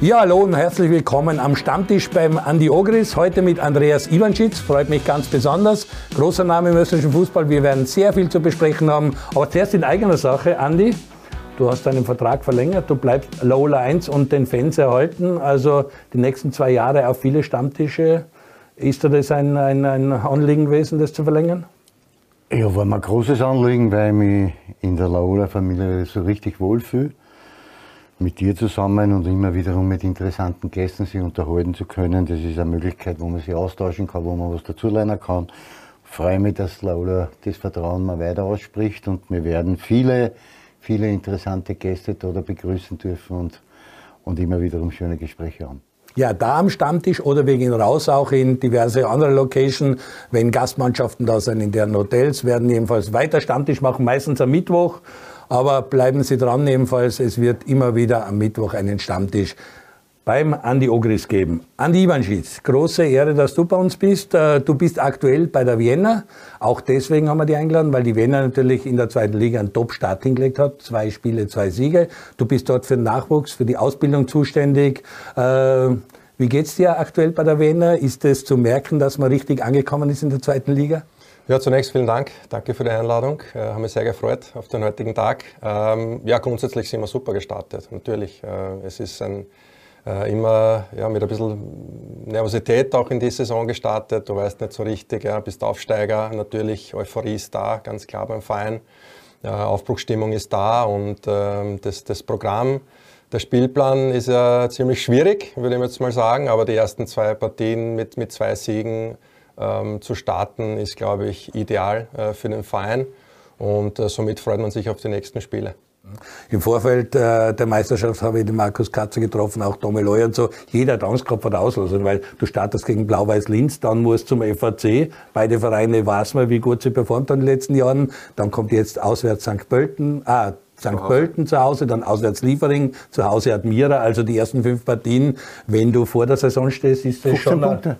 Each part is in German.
Ja, hallo und herzlich willkommen am Stammtisch beim Andy Ogris. Heute mit Andreas Ivanschitz, freut mich ganz besonders. Großer Name im österreichischen Fußball, wir werden sehr viel zu besprechen haben. Aber zuerst in eigener Sache, Andy, du hast deinen Vertrag verlängert, du bleibst Laola 1 und den Fans erhalten. Also die nächsten 2 Jahre auf viele Stammtische. Ist dir das ein Anliegen gewesen, das zu verlängern? Ja, war mir ein großes Anliegen, weil ich mich in der Laola-Familie so richtig wohlfühle. Mit dir zusammen und immer wiederum mit interessanten Gästen sich unterhalten zu können. Das ist eine Möglichkeit, wo man sich austauschen kann, wo man was dazulernen kann. Ich freue mich, dass Laola das Vertrauen mal weiter ausspricht und wir werden viele, viele interessante Gäste da begrüßen dürfen und immer wiederum schöne Gespräche haben. Ja, da am Stammtisch oder wir gehen raus auch in diverse andere Locations, wenn Gastmannschaften da sind in deren Hotels, werden jedenfalls weiter Stammtisch machen, meistens am Mittwoch. Aber bleiben Sie dran, jedenfalls, es wird immer wieder am Mittwoch einen Stammtisch beim Andy Ogris geben. Andy Ivanschitz, große Ehre, dass du bei uns bist. Du bist aktuell bei der Vienna. Auch deswegen haben wir dich eingeladen, weil die Vienna natürlich in der 2. Liga einen Top-Start hingelegt hat. 2 Spiele, 2 Siege. Du bist dort für den Nachwuchs, für die Ausbildung zuständig. Wie geht's dir aktuell bei der Vienna? Ist es zu merken, dass man richtig angekommen ist in der 2. Liga? Ja, zunächst vielen Dank. Danke für die Einladung. Haben mich sehr gefreut auf den heutigen Tag. Ja, grundsätzlich sind wir super gestartet. Natürlich, es ist immer mit ein bisschen Nervosität auch in die Saison gestartet. Du weißt nicht so richtig, bist Aufsteiger. Natürlich, Euphorie ist da, ganz klar beim Verein. Aufbruchsstimmung ist da und das Programm, der Spielplan ist ja ziemlich schwierig, würde ich jetzt mal sagen. Aber die ersten 2 Partien mit 2 Siegen, zu starten, ist, glaube ich, ideal für den Verein und somit freut man sich auf die nächsten Spiele. Im Vorfeld der Meisterschaft habe ich den Markus Katzer getroffen, auch Tommy Loy und so. Jeder hat Angst gehabt vor der Auslosung, weil du startest gegen Blau-Weiß-Linz, dann musst du zum FAC. Beide Vereine weiß man, wie gut sie performt haben in den letzten Jahren. Dann kommt jetzt auswärts St. Pölten zu Hause, dann auswärts Liefering, zu Hause Admiral. Also die ersten 5 Partien, wenn du vor der Saison stehst, ist das schon... 15 Punkte.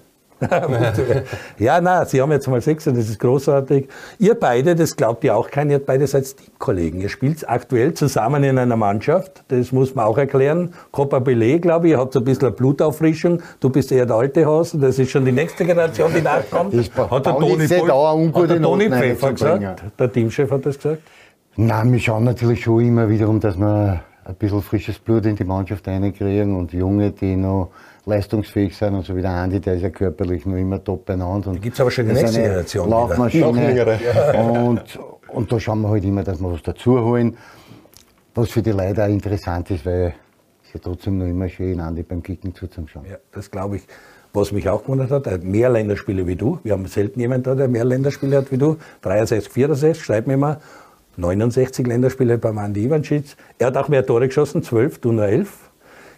Ja, na, Sie haben jetzt mal 6 und das ist großartig. Ihr beide, das glaubt ja auch keiner, ihr beide seid Teamkollegen. Ihr spielt aktuell zusammen in einer Mannschaft, das muss man auch erklären. Copa Pelé, glaube ich, ihr habt ein bisschen eine Blutauffrischung. Du bist eher der alte Hase, das ist schon die nächste Generation, die nachkommt. Hat der Toni Polster gesagt, der Teamchef hat das gesagt? Nein, wir schauen natürlich schon immer wiederum, dass wir ein bisschen frisches Blut in die Mannschaft reinkriegen und Junge, die noch leistungsfähig sein und so wie der Andi, der ist ja körperlich noch immer top beieinander. Da gibt es aber schon die nächste Generation. Laufmaschine. Ja. Und da schauen wir halt immer, dass wir was dazuholen, was für die Leute auch interessant ist, weil es ja trotzdem noch immer schön, Andi beim Kicken zuzuschauen. Ja, das glaube ich. Was mich auch gewundert hat, er hat mehr Länderspiele wie du. Wir haben selten jemanden da, der mehr Länderspiele hat wie du. 63, 64, schreib mir mal. 69 Länderspiele beim Andy Ivanschitz. Er hat auch mehr Tore geschossen, 12, du nur 11.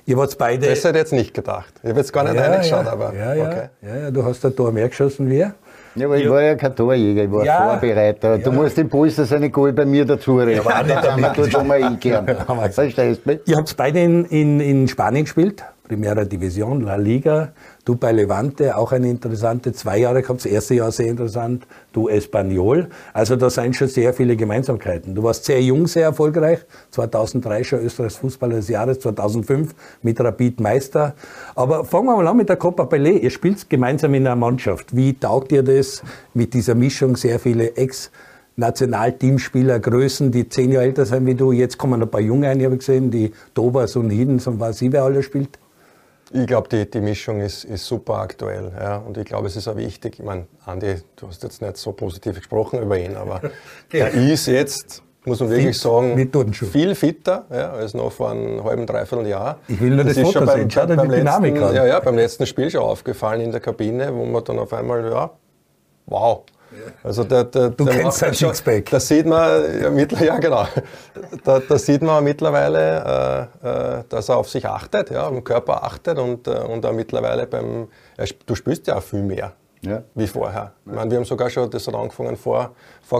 Ihr wart's beide. Das hätte ich jetzt nicht gedacht. Ich habe jetzt gar nicht reingeschaut, aber. Ja, okay. Ja, du hast ein Tor mehr geschossen wie er. Ja, aber ich war ja kein Torjäger, ich war Vorbereiter. Du musst den Polster seine Goal bei mir dazu reden. Ja, das haben wir dort schon mal eingern. Verstehst du mich? Ihr habt beide in Spanien gespielt, Primera Division, La Liga. Du bei Levante, auch eine interessante, 2 Jahre gehabt, das erste Jahr sehr interessant, du Espanyol. Also da sind schon sehr viele Gemeinsamkeiten. Du warst sehr jung, sehr erfolgreich, 2003 schon Österreichs Fußballer des Jahres, 2005 mit Rapid Meister. Aber fangen wir mal an mit der Copa Pelé. Ihr spielt gemeinsam in einer Mannschaft. Wie taugt ihr das mit dieser Mischung, sehr viele Ex-Nationalteamspieler, Größen, die 10 Jahre älter sind wie du? Jetzt kommen ein paar Junge ein, ich habe gesehen, die Tobas und Hiddens und was sie wer alle spielt. Ich glaube, die Mischung ist super aktuell. Ja. Und ich glaube, es ist auch wichtig. Ich meine, Andi, du hast jetzt nicht so positiv gesprochen über ihn, aber er ist jetzt, muss man wirklich sagen, viel fitter als noch vor einem halben, dreiviertel Jahr. Ich will nur das Foto sehen. Schau dir die Dynamik an. Ja, beim letzten Spiel schon aufgefallen in der Kabine, wo man dann auf einmal, wow. Also du kennst sein Sixpack. Das sieht man genau. Da sieht man mittlerweile, dass er auf sich achtet, auf den Körper achtet und auch mittlerweile du spielst ja auch viel mehr wie vorher. Ich meine, wir haben sogar schon, das hat angefangen vor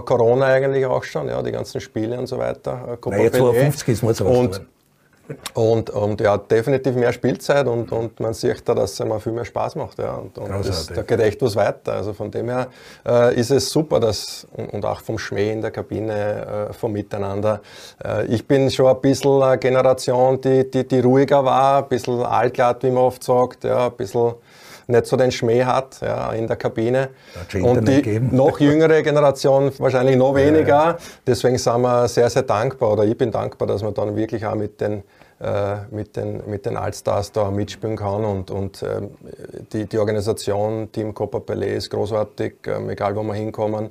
Corona eigentlich auch schon, die ganzen Spiele und so weiter. Copa Pelé. Jetzt, wo er 50 ist, muss er was tun. Und ja, definitiv mehr Spielzeit und man sieht da, dass es immer viel mehr Spaß macht. Ja. Da geht echt was weiter. Also von dem her ist es super, dass, und auch vom Schmäh in der Kabine, vom Miteinander. Ich bin schon ein bisschen eine Generation, die ruhiger war, ein bisschen altglatt, wie man oft sagt, ja, ein bisschen nicht so den Schmäh hat, ja, in der Kabine. Und die noch jüngere Generation wahrscheinlich noch weniger. Ja. Deswegen sind wir sehr, sehr dankbar, oder ich bin dankbar, dass man dann wirklich auch mit den Allstars da mitspielen kann. Und die Organisation, Team Copa Pelé ist großartig, egal wo wir hinkommen,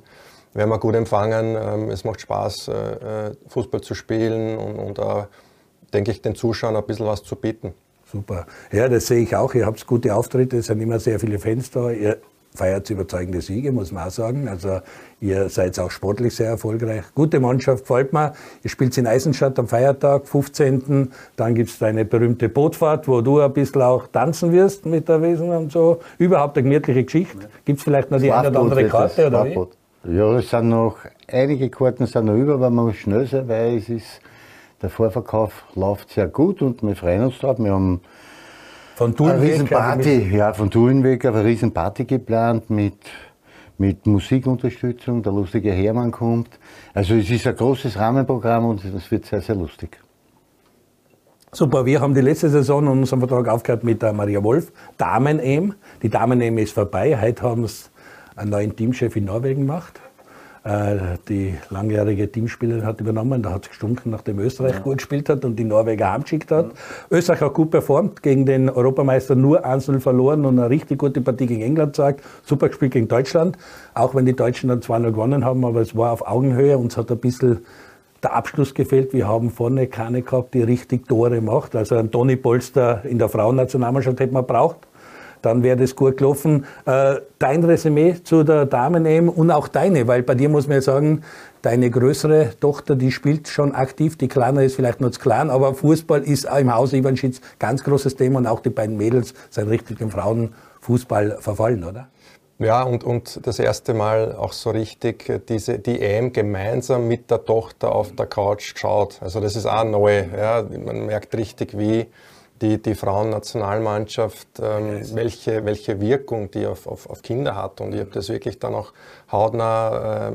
werden wir gut empfangen. Es macht Spaß, Fußball zu spielen und auch, denke ich, den Zuschauern ein bisschen was zu bieten. Super. Ja, das sehe ich auch. Ihr habt gute Auftritte, es sind immer sehr viele Fans da. Ihr feiert überzeugende Siege, muss man auch sagen. Also ihr seid auch sportlich sehr erfolgreich. Gute Mannschaft, gefällt mir. Ihr spielt in Eisenstadt am Feiertag, 15. Dann gibt es deine berühmte Bootfahrt, wo du ein bisschen auch tanzen wirst mit der Wesen und so. Überhaupt eine gemütliche Geschichte. Gibt es vielleicht noch die eine oder andere Karte? Oder wie? Ja, es sind noch einige Karten sind noch über, weil man muss schnell sein, weil es ist... Der Vorverkauf läuft sehr gut und wir freuen uns drauf. Wir haben eine Riesenparty, ja, von Thurinweg auf eine Riesenparty geplant mit Musikunterstützung. Der lustige Hermann kommt. Also es ist ein großes Rahmenprogramm und es wird sehr, sehr lustig. Super, wir haben die letzte Saison und unseren Vertrag aufgehört mit der Maria Wolf. Damen-EM. Die Damen-EM ist vorbei. Heute haben sie einen neuen Teamchef in Norwegen gemacht. Die langjährige Teamspielerin hat übernommen, da hat es gestunken, nachdem Österreich gut gespielt hat und die Norweger heimgeschickt hat. Ja. Österreich hat gut performt, gegen den Europameister nur 1-0 verloren und eine richtig gute Partie gegen England zeigt. Super gespielt gegen Deutschland, auch wenn die Deutschen dann 2-0 gewonnen haben, aber es war auf Augenhöhe und es hat ein bisschen der Abschluss gefehlt. Wir haben vorne keine gehabt, die richtig Tore macht. Also einen Toni Polster in der Frauennationalmannschaft hätte man braucht. Dann wäre das gut gelaufen. Dein Resümee zu der Damen-EM und auch deine, weil bei dir muss man ja sagen, deine größere Tochter, die spielt schon aktiv, die Kleine ist vielleicht nur zu klein, aber Fußball ist auch im Haus Ivanschitz ganz großes Thema und auch die beiden Mädels sind richtig im Frauenfußball verfallen, oder? Ja, und das erste Mal auch so richtig die EM gemeinsam mit der Tochter auf der Couch geschaut. Also das ist auch neu. Ja. Man merkt richtig, wie die Frauennationalmannschaft, welche Wirkung die auf Kinder hat. Und ich habe das wirklich dann auch hautnah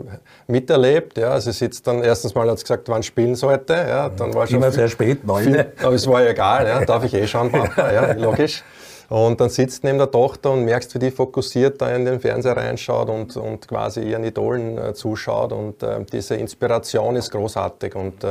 miterlebt. Ja. Also sitzt dann, erstens mal hat sie gesagt, wann spielen sollte. Ja. Dann war schon immer sehr spät, 9. Aber es war ja egal, ja. Darf ich eh schauen, Papa, ja, logisch. Und dann sitzt neben der Tochter und merkst, wie die fokussiert da in den Fernseher reinschaut und quasi ihren Idolen zuschaut. Und diese Inspiration ist großartig. Und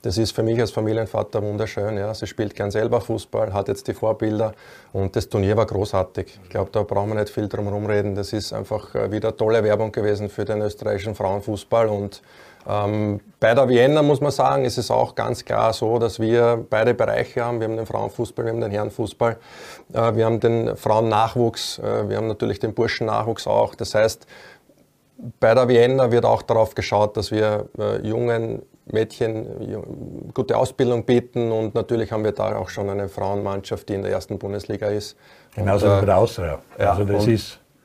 das ist für mich als Familienvater wunderschön. Ja. Sie spielt gern selber Fußball, hat jetzt die Vorbilder und das Turnier war großartig. Ich glaube, da brauchen wir nicht viel drum rumreden. Das ist einfach wieder tolle Werbung gewesen für den österreichischen Frauenfußball. Und bei der Vienna muss man sagen, ist es auch ganz klar so, dass wir beide Bereiche haben. Wir haben den Frauenfußball, wir haben den Herrenfußball, wir haben den Frauennachwuchs, wir haben natürlich den Burschennachwuchs auch. Das heißt, bei der Vienna wird auch darauf geschaut, dass wir jungen Mädchen gute Ausbildung bieten und natürlich haben wir da auch schon eine Frauenmannschaft, die in der ersten Bundesliga ist. Genauso wie bei der Austria. Ja, also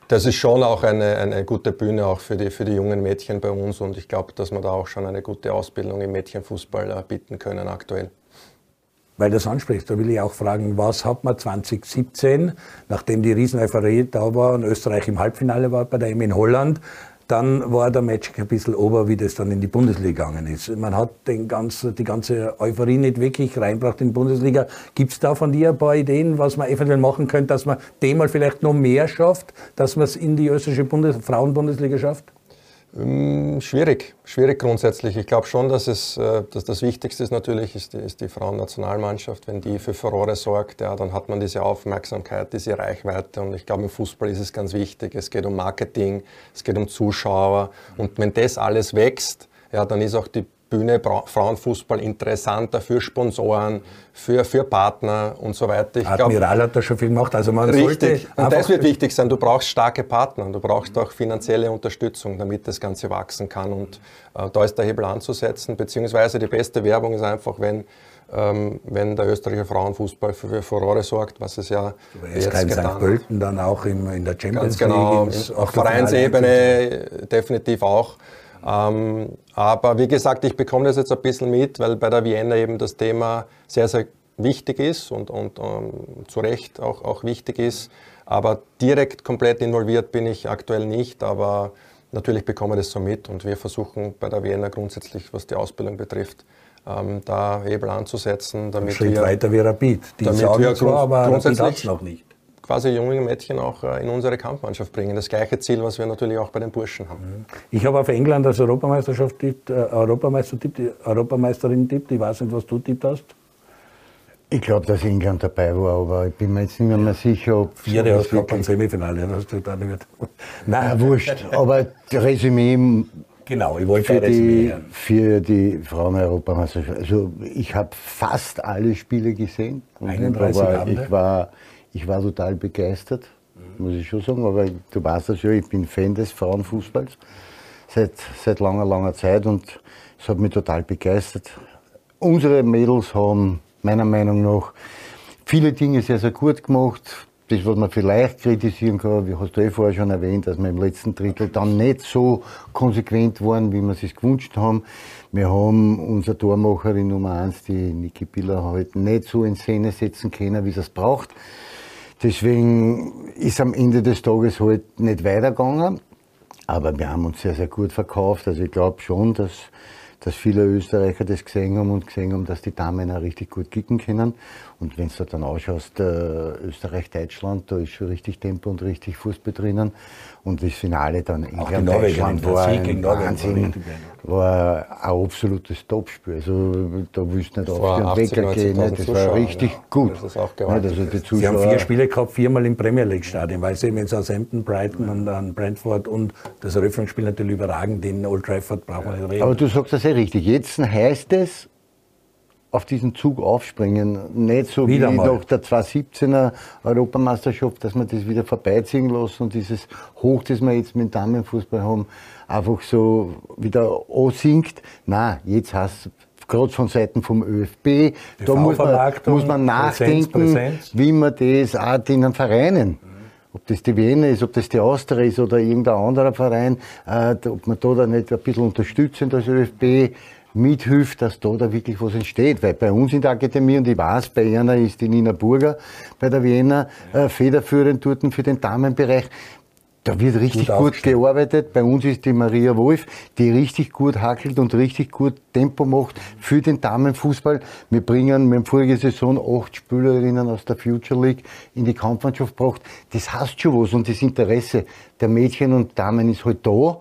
das ist schon auch eine gute Bühne auch für die jungen Mädchen bei uns und ich glaube, dass wir da auch schon eine gute Ausbildung im Mädchenfußball bieten können aktuell. Weil du das ansprichst, da will ich auch fragen, was hat man 2017, nachdem die Rieseneuphorie da war und Österreich im Halbfinale war bei der EM in Holland, dann war der Magic ein bisschen ober, wie das dann in die Bundesliga gegangen ist. Man hat die ganze Euphorie nicht wirklich reinbracht in die Bundesliga. Gibt es da von dir ein paar Ideen, was man eventuell machen könnte, dass man dem mal vielleicht noch mehr schafft, dass man es in die österreichische Frauenbundesliga schafft? Schwierig grundsätzlich. Ich glaube schon, dass das Wichtigste ist natürlich, ist die Frauennationalmannschaft. Wenn die für Furore sorgt, ja, dann hat man diese Aufmerksamkeit, diese Reichweite. Und ich glaube, im Fußball ist es ganz wichtig. Es geht um Marketing, es geht um Zuschauer. Und wenn das alles wächst, ja, dann ist auch die Bühne Frauenfußball interessanter für Sponsoren, für Partner und so weiter. Ich Admiral glaub, hat da schon viel gemacht. Also man richtig. Und das wird wichtig sein. Du brauchst starke Partner. Du brauchst auch finanzielle Unterstützung, damit das Ganze wachsen kann. Und da ist der Hebel anzusetzen. Beziehungsweise die beste Werbung ist einfach, wenn der österreichische Frauenfußball für Furore sorgt, was es ja jetzt getan hat. St. Pölten dann auch in der Champions League. Ganz genau, auf Vereinsebene definitiv auch. Aber wie gesagt, ich bekomme das jetzt ein bisschen mit, weil bei der Vienna eben das Thema sehr, sehr wichtig ist und zu Recht auch wichtig ist. Aber direkt komplett involviert bin ich aktuell nicht, aber natürlich bekomme ich das so mit. Und wir versuchen bei der Vienna grundsätzlich, was die Ausbildung betrifft, da Hebel anzusetzen, damit ein Schritt weiter wie Rapid. Die sagen wir so, aber Rapid hat es noch nicht. Quasi junge Mädchen auch in unsere Kampfmannschaft bringen. Das gleiche Ziel, was wir natürlich auch bei den Burschen haben. Ich habe auf England als Europameisterin tippt. Ich weiß nicht, was du tippt hast. Ich glaube, dass England dabei war, aber ich bin mir jetzt nicht mehr, sicher, ob... Vierte aus Block und Semifinale, das tut auch nicht. Nein, wurscht, aber Resümee... Genau, ich wollte für die Frauen-Europameisterschaft. Also ich habe fast alle Spiele gesehen. 31 Abende. Ich war total begeistert, muss ich schon sagen, aber du weißt das ja, ich bin Fan des Frauenfußballs seit langer, langer Zeit und es hat mich total begeistert. Unsere Mädels haben meiner Meinung nach viele Dinge sehr, sehr gut gemacht. Das, was man vielleicht kritisieren kann, wie hast du vorher schon erwähnt, dass wir im letzten Drittel dann nicht so konsequent waren, wie wir es sich gewünscht haben. Wir haben unsere Tormacherin Nummer 1, die Niki Piller, heute nicht so in Szene setzen können, wie sie es braucht. Deswegen ist am Ende des Tages halt nicht weitergegangen. Aber wir haben uns sehr, sehr gut verkauft. Also ich glaube schon, dass viele Österreicher das gesehen haben und gesehen haben, dass die Damen auch richtig gut kicken können. Und wenn du dann ausschaust, Österreich-Deutschland, da ist schon richtig Tempo und richtig Fußball drinnen. Und das Finale dann in Deutschland war ein Wahnsinn, war ein absolutes Topspiel. Also da willst du nicht auf den Wecker gehen, das war richtig gut. Sie haben 4 Spiele gehabt, 4-mal im Premier League Stadion, weil sie eben in Southampton, Brighton und dann Brentford und das Eröffnungsspiel natürlich überragend, den Old Trafford braucht man nicht reden. Aber du sagst das ja richtig, jetzt heißt es, auf diesen Zug aufspringen, nicht so wieder wie nach der 2017er Europameisterschaft, dass man das wieder vorbeiziehen lässt und dieses Hoch, das wir jetzt mit Damenfußball haben, einfach so wieder ansinkt. Nein, jetzt heißt es, gerade von Seiten vom ÖFB, da muss man nachdenken, Präsenz. Wie man das auch in den Vereinen, ob das die Vienna ist, ob das die Austria ist oder irgendein anderer Verein, ob man da nicht ein bisschen unterstützend als ÖFB mithilft, dass da wirklich was entsteht. Weil bei uns in der Akademie, und ich weiß, bei Erna ist die Nina Burger, bei der Vienna federführend dort für den Damenbereich. Da wird richtig gut gearbeitet. Bei uns ist die Maria Wolf, die richtig gut hackelt und richtig gut Tempo macht für den Damenfußball. Wir bringen mit der vorigen Saison 8 Spielerinnen aus der Future League in die Kampfmannschaft gebracht. Das heißt schon was und das Interesse der Mädchen und Damen ist halt da.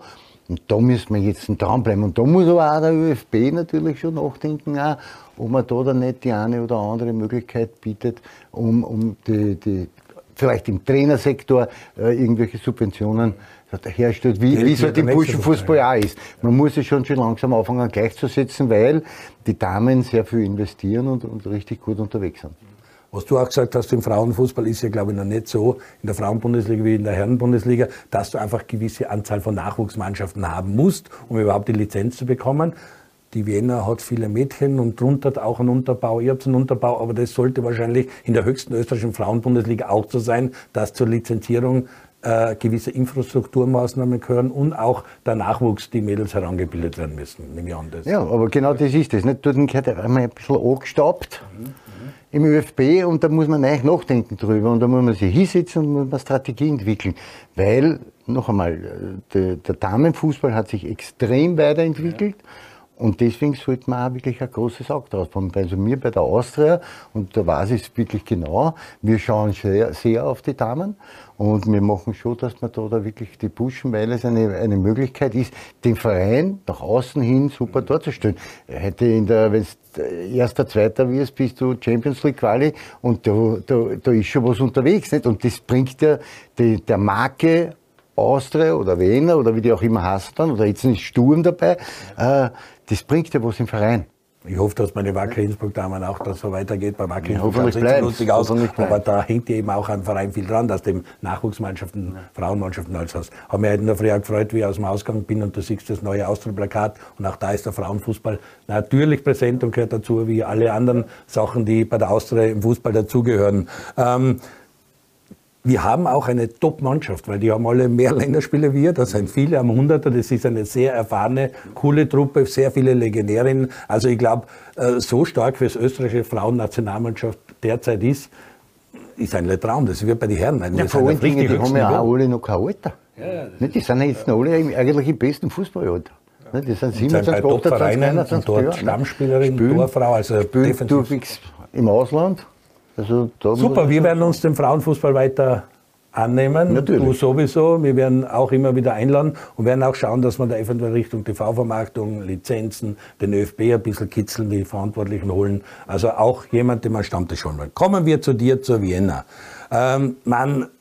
Und da müssen wir jetzt dranbleiben. Und da muss aber auch der ÖFB natürlich schon nachdenken, auch, ob man da dann nicht die eine oder andere Möglichkeit bietet, um die vielleicht im Trainersektor irgendwelche Subventionen herstellt, wie es halt im Burschenfußball auch ist. Man muss es schon langsam anfangen gleichzusetzen, weil die Damen sehr viel investieren und richtig gut unterwegs sind. Was du auch gesagt hast, im Frauenfußball ist ja, glaube ich, noch nicht so in der Frauenbundesliga wie in der Herrenbundesliga, dass du einfach gewisse Anzahl von Nachwuchsmannschaften haben musst, um überhaupt die Lizenz zu bekommen. Die Vienna hat viele Mädchen und drunter auch einen Unterbau. Ihr habt einen Unterbau, aber das sollte wahrscheinlich in der höchsten österreichischen Frauenbundesliga auch so sein, dass zur Lizenzierung gewisse Infrastrukturmaßnahmen gehören und auch der Nachwuchs, die Mädels herangebildet werden müssen. Nehme ich an, das. Ja, aber genau das ist es. Dort gehört einmal ein bisschen angestaubt. Im ÖFB und da muss man nachdenken drüber und da muss man sich hinsetzen und muss man Strategie entwickeln, weil, noch einmal, der Damenfußball hat sich extrem weiterentwickelt und deswegen sollte man auch wirklich ein großes Auge drauf haben. Also mir bei der Austria, und da weiß ich es wirklich genau, wir schauen sehr auf die Damen und wir machen schon, dass wir da wirklich die pushen, weil es eine Möglichkeit ist, den Verein nach außen hin super darzustellen. Hätte in der, wenn es erster, zweiter wirst, bist du Champions League Quali und da ist schon was unterwegs, nicht? Und das bringt ja der Marke Austria oder Wiener oder wie die auch immer heißt dann, oder jetzt ist Sturm dabei, das bringt ja was im Verein. Ich hoffe, dass meine Wacker Innsbruck-Damen auch das so weitergeht. Bei Wacker Innsbruck sieht es lustig aus, aber da hängt ja eben auch am Verein viel dran, dass dem Nachwuchsmannschaften, Frauenmannschaften alles hast. Habe mich heute in der Früh gefreut, wie ich aus dem Ausgang bin und du siehst das neue Austria-Plakat und auch da ist der Frauenfußball natürlich präsent und gehört dazu, wie alle anderen Sachen, die bei der Austria im Fußball dazugehören. Wir haben auch eine Top-Mannschaft, weil die haben alle mehr Länderspiele wie wir. Das sind viele am Hunderter. Das ist eine sehr erfahrene, coole Truppe, sehr viele Legionärinnen. Also ich glaube, so stark wie es österreichische Frauennationalmannschaft derzeit ist ein Traum. Das wird bei den Herren ein vor allem Dinge, die haben ja auch alle noch kein Alter. Ja, die sind ja jetzt noch alle eigentlich im besten Fußballalter. Ja. Die sind 27, 28, 29 Jahre alt. Stammspielerin, Torfrau, also defensiv. Im Ausland. Also super, wir werden uns dem Frauenfußball weiter annehmen, natürlich. Du sowieso, wir werden auch immer wieder einladen und werden auch schauen, dass wir da eventuell Richtung TV-Vermarktung, Lizenzen, den ÖFB ein bisschen kitzeln, die Verantwortlichen holen, also auch jemand, den man Stammtisch holen will. Kommen wir zu dir, zur Vienna.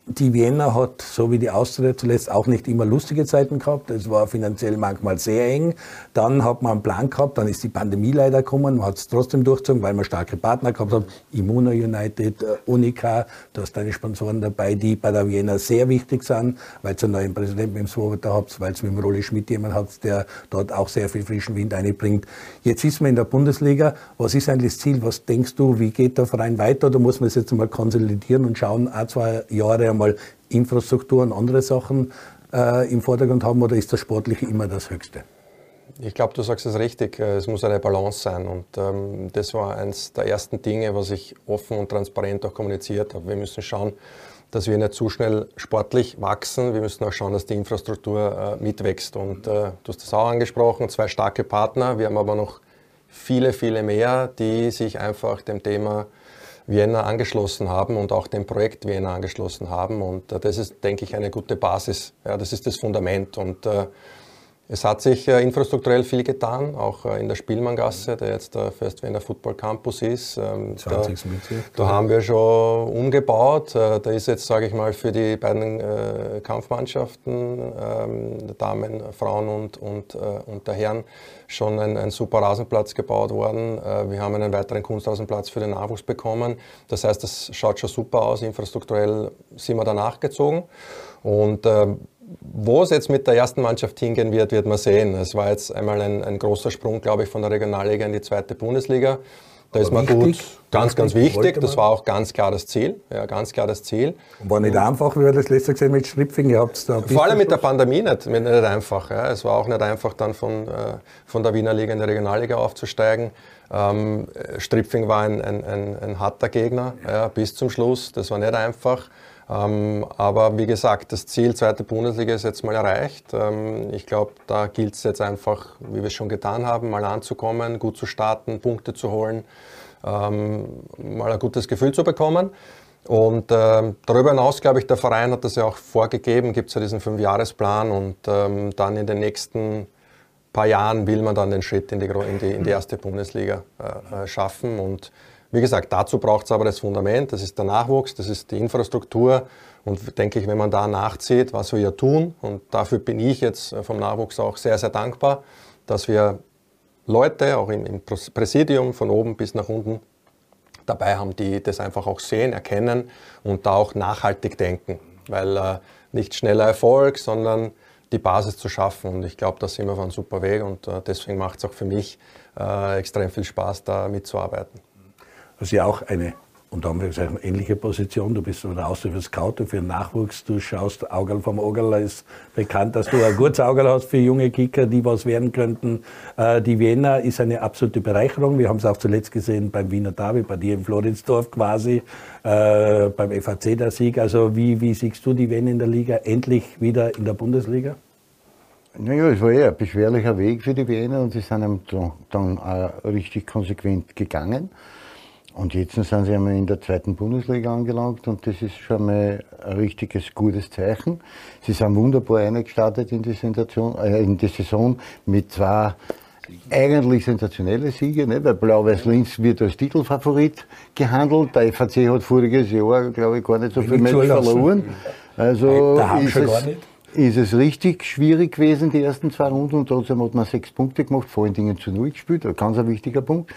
Die Vienna hat, so wie die Austria zuletzt, auch nicht immer lustige Zeiten gehabt. Es war finanziell manchmal sehr eng. Dann hat man einen Plan gehabt, dann ist die Pandemie leider gekommen. Man hat es trotzdem durchgezogen, weil man starke Partner gehabt hat. Immuno United, Unica, du hast deine Sponsoren dabei, die bei der Vienna sehr wichtig sind, weil ihr einen neuen Präsidenten mit dem Swoboda habt, weil ihr mit dem Roli Schmidt jemanden habt, der dort auch sehr viel frischen Wind einbringt. Jetzt ist man in der Bundesliga. Was ist eigentlich das Ziel? Was denkst du, wie geht der Verein weiter? Da muss man es jetzt mal konsolidieren und schauen, ein, zwei Jahre mal Infrastruktur und andere Sachen im Vordergrund haben, oder ist das Sportliche immer das Höchste? Ich glaube, du sagst es richtig, es muss eine Balance sein, und das war eines der ersten Dinge, was ich offen und transparent auch kommuniziert habe. Wir müssen schauen, dass wir nicht zu schnell sportlich wachsen, wir müssen auch schauen, dass die Infrastruktur mitwächst, und du hast das auch angesprochen, zwei starke Partner, wir haben aber noch viele, viele mehr, die sich einfach dem Thema Vienna angeschlossen haben und auch dem Projekt Vienna angeschlossen haben, und das ist, denke ich, eine gute Basis. Ja, das ist das Fundament, und es hat sich infrastrukturell viel getan, auch in der Spielmanngasse, der jetzt der First Vienna Football Campus ist. 20. Da haben wir schon umgebaut, da ist jetzt, sage ich mal, für die beiden Kampfmannschaften, der Damen, Frauen und der Herren, schon ein super Rasenplatz gebaut worden. Wir haben einen weiteren Kunstrasenplatz für den Nachwuchs bekommen. Das heißt, das schaut schon super aus. Infrastrukturell sind wir danach gezogen. Und wo es jetzt mit der ersten Mannschaft hingehen wird, wird man sehen. Es war jetzt einmal ein großer Sprung, glaube ich, von der Regionalliga in die zweite Bundesliga. Da ist man gut, ganz, ganz wichtig. Das war auch ganz klar das Ziel. Ja, ganz klar das Ziel. Und war nicht einfach, wie wir das letzte gesehen mit Schnipfingen habt. Vor allem mit der Pandemie nicht einfach. Ja. Es war auch nicht einfach, dann von der Wiener Liga in die Regionalliga aufzusteigen. Stripfing war ein harter Gegner bis zum Schluss. Das war nicht einfach. Aber wie gesagt, das Ziel zweite Bundesliga ist jetzt mal erreicht. Ich glaube, da gilt es jetzt einfach, wie wir es schon getan haben, mal anzukommen, gut zu starten, Punkte zu holen, mal ein gutes Gefühl zu bekommen. Und darüber hinaus, glaube ich, der Verein hat das ja auch vorgegeben, gibt es ja diesen 5-Jahres-Plan, und dann in den nächsten paar Jahren will man dann den Schritt in die erste Bundesliga schaffen. Und wie gesagt, dazu braucht es aber das Fundament, das ist der Nachwuchs, das ist die Infrastruktur, und denke ich, wenn man da nachzieht, was wir ja tun, und dafür bin ich jetzt vom Nachwuchs auch sehr, sehr dankbar, dass wir Leute auch im Präsidium von oben bis nach unten dabei haben, die das einfach auch sehen, erkennen und da auch nachhaltig denken, weil nicht schneller Erfolg, sondern die Basis zu schaffen, und ich glaube, da sind wir auf einem super Weg, und deswegen macht es auch für mich extrem viel Spaß, da mitzuarbeiten. Das ist ja auch eine, und da haben wir gesagt, ähnliche Position. Du bist raus für Scout und für den Nachwuchs. Du schaust, Augerl vom Augerl ist bekannt, dass du ein gutes Augerl hast für junge Kicker, die was werden könnten. Die Vienna ist eine absolute Bereicherung. Wir haben es auch zuletzt gesehen beim Wiener Derby, bei dir in Floridsdorf quasi, beim FAC der Sieg. Also wie siehst du die Vienna in der Liga, endlich wieder in der Bundesliga? Naja, es war ja ein beschwerlicher Weg für die Vienna, und sie sind dann auch richtig konsequent gegangen. Und jetzt sind sie einmal in der zweiten Bundesliga angelangt, und das ist schon mal ein richtiges, gutes Zeichen. Sie sind wunderbar eingestartet in die Saison mit zwei eigentlich sensationellen Siegen, ne? Weil Blau-Weiß-Linz wird als Titelfavorit gehandelt. Der FAC hat voriges Jahr, glaube ich, gar nicht so viel Match verloren. Also ist es richtig schwierig gewesen, die ersten zwei Runden, und trotzdem hat man 6 Punkte gemacht, vor allen Dingen zu 0 gespielt, ein ganz wichtiger Punkt.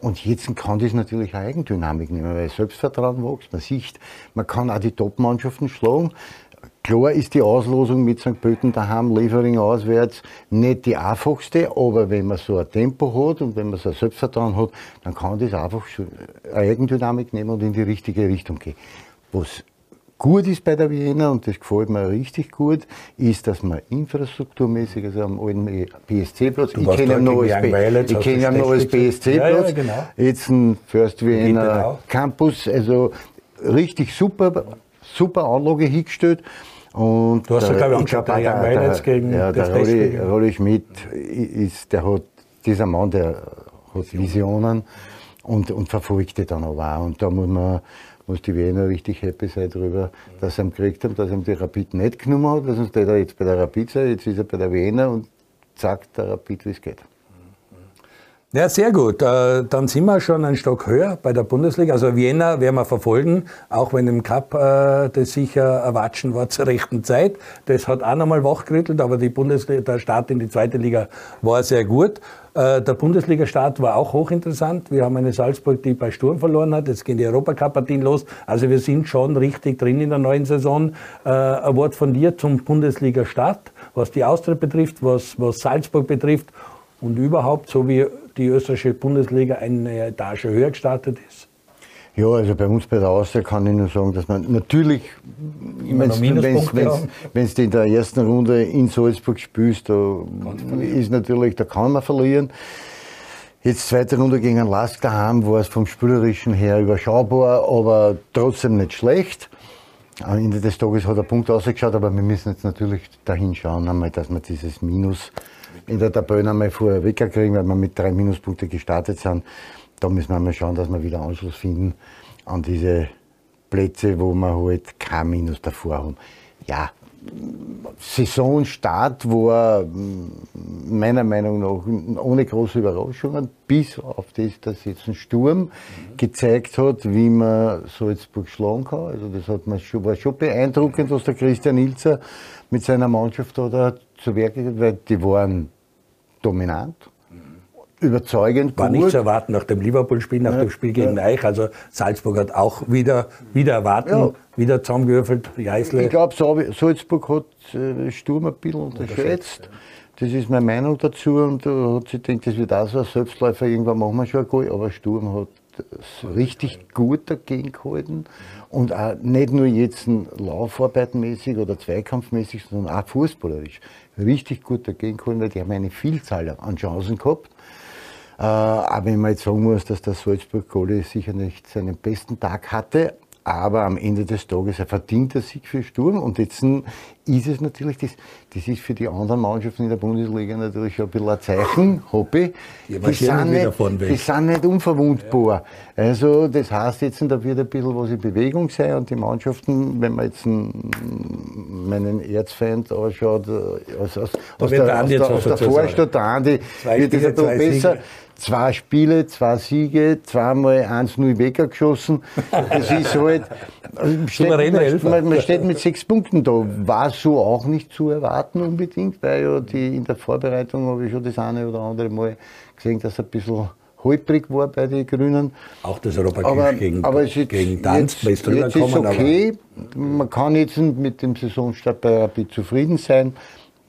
Und jetzt kann das natürlich eine Eigendynamik nehmen, weil Selbstvertrauen wächst, man sieht, man kann auch die Top-Mannschaften schlagen. Klar ist die Auslosung mit St. Pölten daheim, Liefering auswärts nicht die einfachste, aber wenn man so ein Tempo hat und wenn man so ein Selbstvertrauen hat, dann kann das einfach eine Eigendynamik nehmen und in die richtige Richtung gehen. Was gut ist bei der Vienna, und das gefällt mir richtig gut, ist, dass man infrastrukturmäßig, also am alten PSC-Platz, ich kenne ja noch als PSC-Platz, jetzt ein First Vienna Campus, also richtig super Anlage hingestellt. Und du hast ja, glaube ich, angeschaut, Jan jetzt gegen das Beste. Der Rolli Schmidt, der hat, dieser Mann, der hat Visionen und verfolgt die dann aber auch. Und da muss die Wiener richtig happy sein darüber, dass sie ihn gekriegt haben, dass ihm die Rapid nicht genommen hat, weil sonst steht er jetzt bei der Rapid sein, jetzt ist er bei der Wiener und zeigt der Rapid, wie es geht. Ja, sehr gut. Dann sind wir schon einen Stock höher bei der Bundesliga. Also Vienna werden wir verfolgen, auch wenn im Cup das sicher erwatschen war zur rechten Zeit. Das hat auch nochmal wachgerüttelt, aber die Bundesliga, der Start in die zweite Liga war sehr gut. Der Bundesliga-Start war auch hochinteressant. Wir haben eine Salzburg, die bei Sturm verloren hat. Jetzt gehen die Europacup-Partien los. Also wir sind schon richtig drin in der neuen Saison. Ein Wort von dir zum Bundesliga-Start, was die Austria betrifft, was Salzburg betrifft und überhaupt, so wie die österreichische Bundesliga eine Etage höher gestartet ist? Ja, also bei uns bei der Austria kann ich nur sagen, dass man natürlich, wenn du in der ersten Runde in Salzburg spielst, da ist natürlich, da kann man verlieren. Jetzt zweite Runde gegen einen Lask daheim war es vom Spielerischen her überschaubar, aber trotzdem nicht schlecht. Am Ende des Tages hat der Punkt ausgeschaut, aber wir müssen jetzt natürlich dahin schauen, einmal, dass wir dieses Minus in der Tabelle einmal vorher wegkriegen, weil wir mit 3 Minuspunkte gestartet sind. Da müssen wir einmal schauen, dass wir wieder Anschluss finden an diese Plätze, wo wir halt kein Minus davor haben. Ja, Saisonstart war meiner Meinung nach ohne große Überraschungen, bis auf das, dass jetzt ein Sturm gezeigt hat, wie man Salzburg schlagen kann. Also das war schon beeindruckend, was der Christian Ilzer mit seiner Mannschaft da zu Werk geht, weil die waren dominant, überzeugend. War nicht zu erwarten nach dem Liverpool-Spiel, nach dem Spiel gegen Eich. Also Salzburg hat auch wieder erwarten, wieder zusammengewürfelt, Jeißle. Ich glaube, Salzburg hat Sturm ein bisschen unterschätzt. Das ist meine Meinung dazu. Und hat sich gedacht, das wird auch so ein Selbstläufer, irgendwann machen wir schon ein Goal. Aber Sturm hat richtig gut dagegen gehalten. Und auch nicht nur jetzt laufarbeitenmäßig oder zweikampfmäßig, sondern auch fußballerisch richtig gut dagegen gehalten, weil die haben eine Vielzahl an Chancen gehabt. Aber wenn man jetzt sagen muss, dass der Salzburg-Goalie sicher nicht seinen besten Tag hatte, aber am Ende des Tages ein verdienter Sieg für Sturm. Und jetzt ist es natürlich, das ist für die anderen Mannschaften in der Bundesliga natürlich schon ein bisschen ein Zeichen, Hobby. Die sind nicht unverwundbar. Ja. Also das heißt jetzt, da wird ein bisschen was in Bewegung sein. Und die Mannschaften, wenn man jetzt meinen Erzfeind anschaut, aus der Vorstadt, der Andi, wird das ein bisschen besser. Siege. 2 Spiele, 2 Siege, 2-mal 1-0 weggeschossen. Das ist halt, man steht mit 6 Punkten da. War so auch nicht zu erwarten unbedingt, weil ja in der Vorbereitung habe ich schon das eine oder andere Mal gesehen, dass ein bisschen holprig war bei den Grünen. Auch das Europacup gegen Danzig ist okay. Man kann jetzt mit dem Saisonstart bei Rapid zufrieden sein,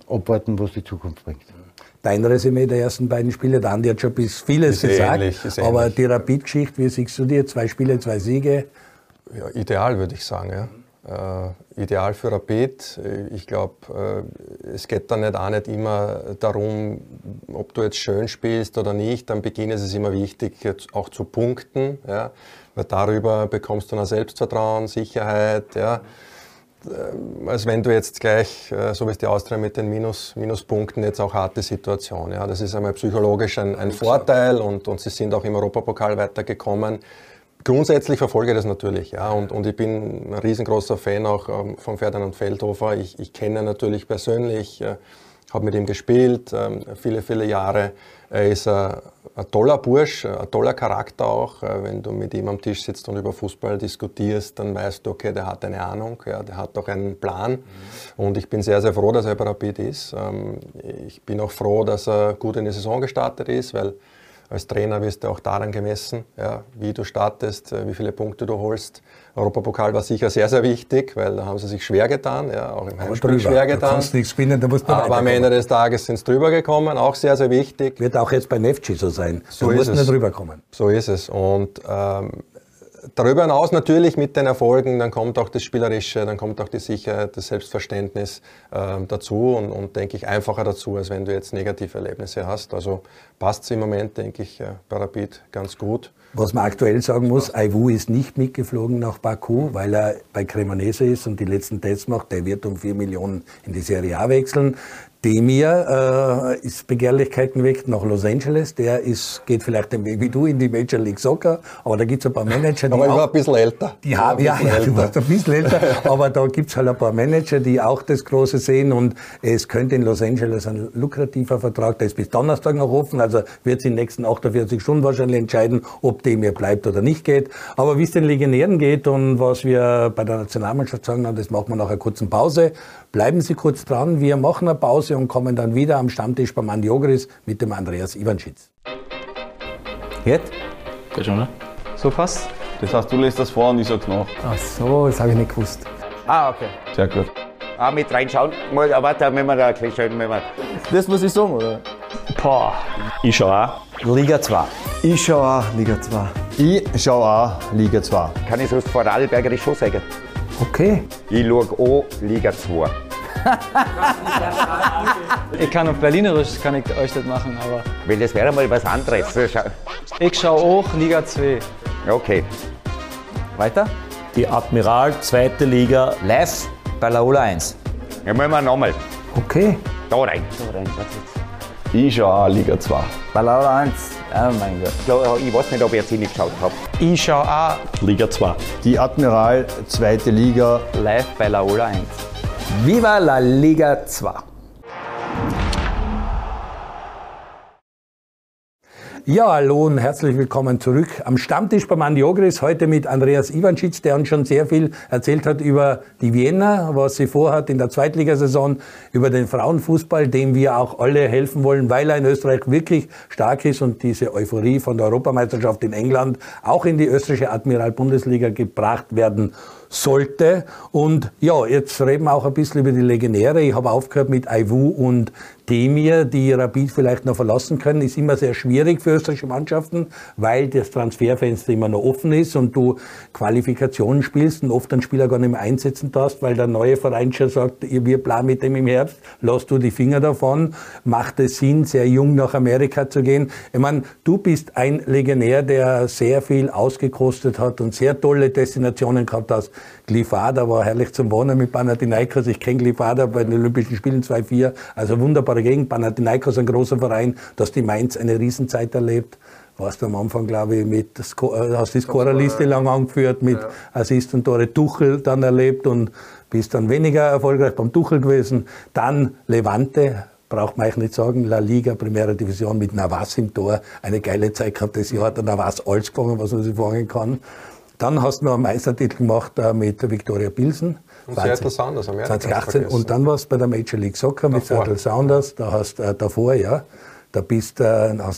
abwarten, was die Zukunft bringt. Dein Resümee der ersten beiden Spiele, der Andi hat schon vieles gesagt, aber die Rapid-Geschichte, wie siehst du dir? 2 Spiele, 2 Siege? Ja, ideal, würde ich sagen. Ja. Ideal für Rapid. Ich glaube, es geht dann nicht immer darum, ob du jetzt schön spielst oder nicht. Am Beginn ist es immer wichtig, auch zu punkten, ja? Weil darüber bekommst du dann Selbstvertrauen, Sicherheit, ja? Als wenn du jetzt gleich, so wie es die Austria mit den Minuspunkten, jetzt auch harte Situation. Ja, das ist einmal psychologisch ein Vorteil und sie sind auch im Europapokal weitergekommen. Grundsätzlich verfolge ich das natürlich. Ja, und ich bin ein riesengroßer Fan auch von Ferdinand Feldhofer. Ich kenne ihn natürlich persönlich, habe mit ihm gespielt, viele Jahre. Er ist ein toller Bursch, ein toller Charakter auch. Wenn du mit ihm am Tisch sitzt und über Fußball diskutierst, dann weißt du, okay, der hat eine Ahnung, ja, der hat auch einen Plan. Und ich bin sehr, sehr froh, dass er bei Rapid ist. Ich bin auch froh, dass er gut in die Saison gestartet ist, weil als Trainer wirst du auch daran gemessen, ja, wie du startest, wie viele Punkte du holst. Europapokal war sicher sehr, sehr wichtig, weil da haben sie sich schwer getan, ja, auch im Heimspiel schwer getan. Da kannst du nichts finden, da musst du aber am Ende des Tages sind sie drüber gekommen, auch sehr, sehr wichtig. Wird auch jetzt bei Nefci so sein, so musst du nicht drüber kommen. So ist es und Darüber hinaus natürlich mit den Erfolgen, dann kommt auch das Spielerische, dann kommt auch die Sicherheit, das Selbstverständnis dazu und denke ich einfacher dazu, als wenn du jetzt negative Erlebnisse hast. Also passt es im Moment, denke ich, bei Rapid ganz gut. Was man aktuell sagen muss, Aiwu ist nicht mitgeflogen nach Baku, weil er bei Cremonese ist und die letzten Tests macht. Der wird um 4 Millionen in die Serie A wechseln. Demir ist Begehrlichkeiten weg nach Los Angeles. Der geht vielleicht den Weg wie du in die Major League Soccer. Aber da gibt es ein paar Manager, die. Aber ich war ein bisschen älter. Du warst ein bisschen älter. Aber da gibt es halt ein paar Manager, die auch das Große sehen. Und es könnte in Los Angeles ein lukrativer Vertrag, der ist bis Donnerstag noch offen. Also wird es in den nächsten 48 Stunden wahrscheinlich entscheiden, ob Demir bleibt oder nicht geht. Aber wie es den Legionären geht und was wir bei der Nationalmannschaft sagen, das machen wir nach einer kurzen Pause. Bleiben Sie kurz dran. Wir machen eine Pause und kommen dann wieder am Stammtisch beim Andy Ogris mit dem Andreas Ivanschitz. Geht? Geht schon, oder? So fast? Das heißt, du lässt das vor und ich sag's nach. Ach so, das habe ich nicht gewusst. Ah, okay. Sehr gut. Ah, mit reinschauen. Warte, wenn wir da gleich schauen. Das muss ich sagen, oder? Boah. Ich schau auch. Liga 2. Ich schau auch Liga 2. Ich schau auch Liga 2. Kann ich sonst vorarlbergerisch schon sagen? Okay. Ich schau auch Liga 2. Ich kann auf Berlinerisch, kann ich euch das machen, aber... Weil das wäre mal was anderes. Ich schaue auch Liga 2. Okay. Weiter? Die Admiral, zweite Liga, live bei Laola 1. Ja, wollen wir nochmal. Okay. Da rein. Ich schaue auch Liga 2. Bei Laola 1. Oh mein Gott. Ich weiß nicht, ob ich jetzt nicht geschaut habe. Ich schaue auch Liga 2. Die Admiral, zweite Liga, live bei Laola 1. Viva la Liga 2! Ja, hallo und herzlich willkommen zurück am Stammtisch beim Andy Ogris. Heute mit Andreas Ivanschitz, der uns schon sehr viel erzählt hat über die Vienna, was sie vorhat in der Zweitligasaison, über den Frauenfußball, dem wir auch alle helfen wollen, weil er in Österreich wirklich stark ist und diese Euphorie von der Europameisterschaft in England auch in die österreichische Admiral-Bundesliga gebracht werden sollte. Und ja, jetzt reden wir auch ein bisschen über die Legionäre. Ich habe aufgehört mit Aiwu und Demir, die Rapid vielleicht noch verlassen können. Ist immer sehr schwierig für österreichische Mannschaften, weil das Transferfenster immer noch offen ist und du Qualifikationen spielst und oft einen Spieler gar nicht mehr einsetzen darfst, weil der neue Verein schon sagt, wir planen mit dem im Herbst, lass du die Finger davon. Macht es Sinn, sehr jung nach Amerika zu gehen? Ich meine, du bist ein Legionär, der sehr viel ausgekostet hat und sehr tolle Destinationen gehabt hast. Glifada war herrlich zum Wohnen mit Panathinaikos. Ich kenne Glifada bei den Olympischen Spielen 2004. Also wunderbare Gegend. Panathinaikos, ein großer Verein, dass die Mainz eine Riesenzeit erlebt. Warst du am Anfang, glaube ich, hast die Scorerliste lang angeführt, mit Assist und Tore Tuchel dann erlebt und bist dann weniger erfolgreich beim Tuchel gewesen. Dann Levante. Braucht man eigentlich nicht sagen, La Liga, Primera Division mit Navas im Tor. Eine geile Zeit gehabt. Das Jahr hat der Navas alles gefangen, was man sich fangen kann. Dann hast du noch einen Meistertitel gemacht mit Victoria Pilsen. Und Seattle Sounders, 2018. Und dann warst du bei der Major League Soccer mit Seattle Sounders. Da hast du davor, ja. Da hast du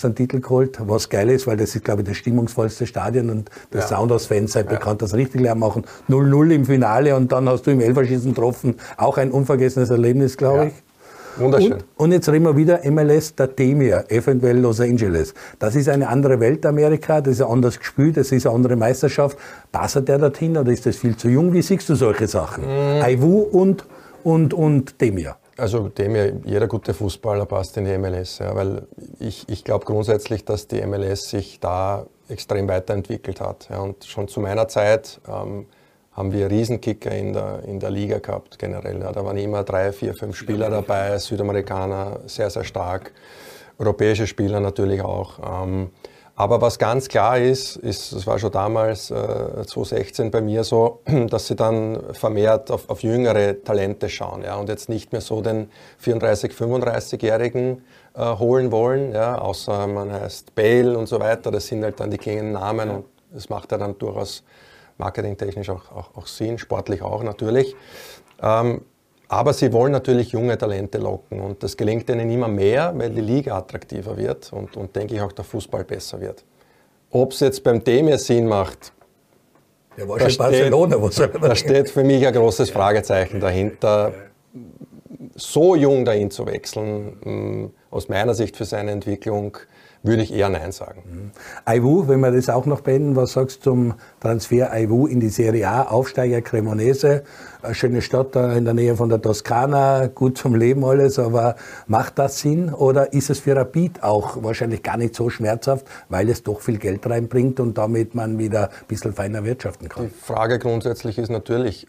einen Titel geholt, was geil ist, weil das ist, glaube ich, das stimmungsvollste Stadion und der Sounders-Fans seid bekannt, das richtig leer machen. 0-0 im Finale und dann hast du im Elferschießen getroffen. Auch ein unvergessenes Erlebnis, glaube ich. Wunderschön. Und jetzt reden wir wieder MLS, der Demir, eventuell Los Angeles. Das ist eine andere Welt, Amerika, das ist ein anderes Gespiel, das ist eine andere Meisterschaft. Passt der dorthin oder ist das viel zu jung? Wie siehst du solche Sachen? Aiwu und Demir. Also Demir, jeder gute Fußballer passt in die MLS, ja, weil ich glaube grundsätzlich, dass die MLS sich da extrem weiterentwickelt hat. Ja, und schon zu meiner Zeit haben wir Riesenkicker in der Liga gehabt, generell. Ja, da waren immer 3, 4, 5 Spieler dabei, Südamerikaner, sehr, sehr stark, europäische Spieler natürlich auch. Aber was ganz klar ist, es war schon damals 2016 bei mir so, dass sie dann vermehrt auf jüngere Talente schauen, ja, und jetzt nicht mehr so den 34-, 35-Jährigen holen wollen, ja, außer man heißt Bale und so weiter, das sind halt dann die klingenden Namen und das macht ja dann durchaus marketingtechnisch auch Sinn, sportlich auch natürlich. Aber sie wollen natürlich junge Talente locken und das gelingt ihnen immer mehr, weil die Liga attraktiver wird und denke ich auch der Fußball besser wird. Ob es jetzt beim Demir Sinn macht, ja, war schon Barcelona, da steht für mich ein großes Fragezeichen dahinter. So jung dahin zu wechseln, aus meiner Sicht für seine Entwicklung würde ich eher Nein sagen. Aiwu, wenn wir das auch noch beenden, was sagst du zum Transfer Aiwu in die Serie A, Aufsteiger Cremonese, eine schöne Stadt da in der Nähe von der Toskana, gut zum Leben alles, aber macht das Sinn oder ist es für Rapid auch wahrscheinlich gar nicht so schmerzhaft, weil es doch viel Geld reinbringt und damit man wieder ein bisschen feiner wirtschaften kann? Die Frage grundsätzlich ist natürlich,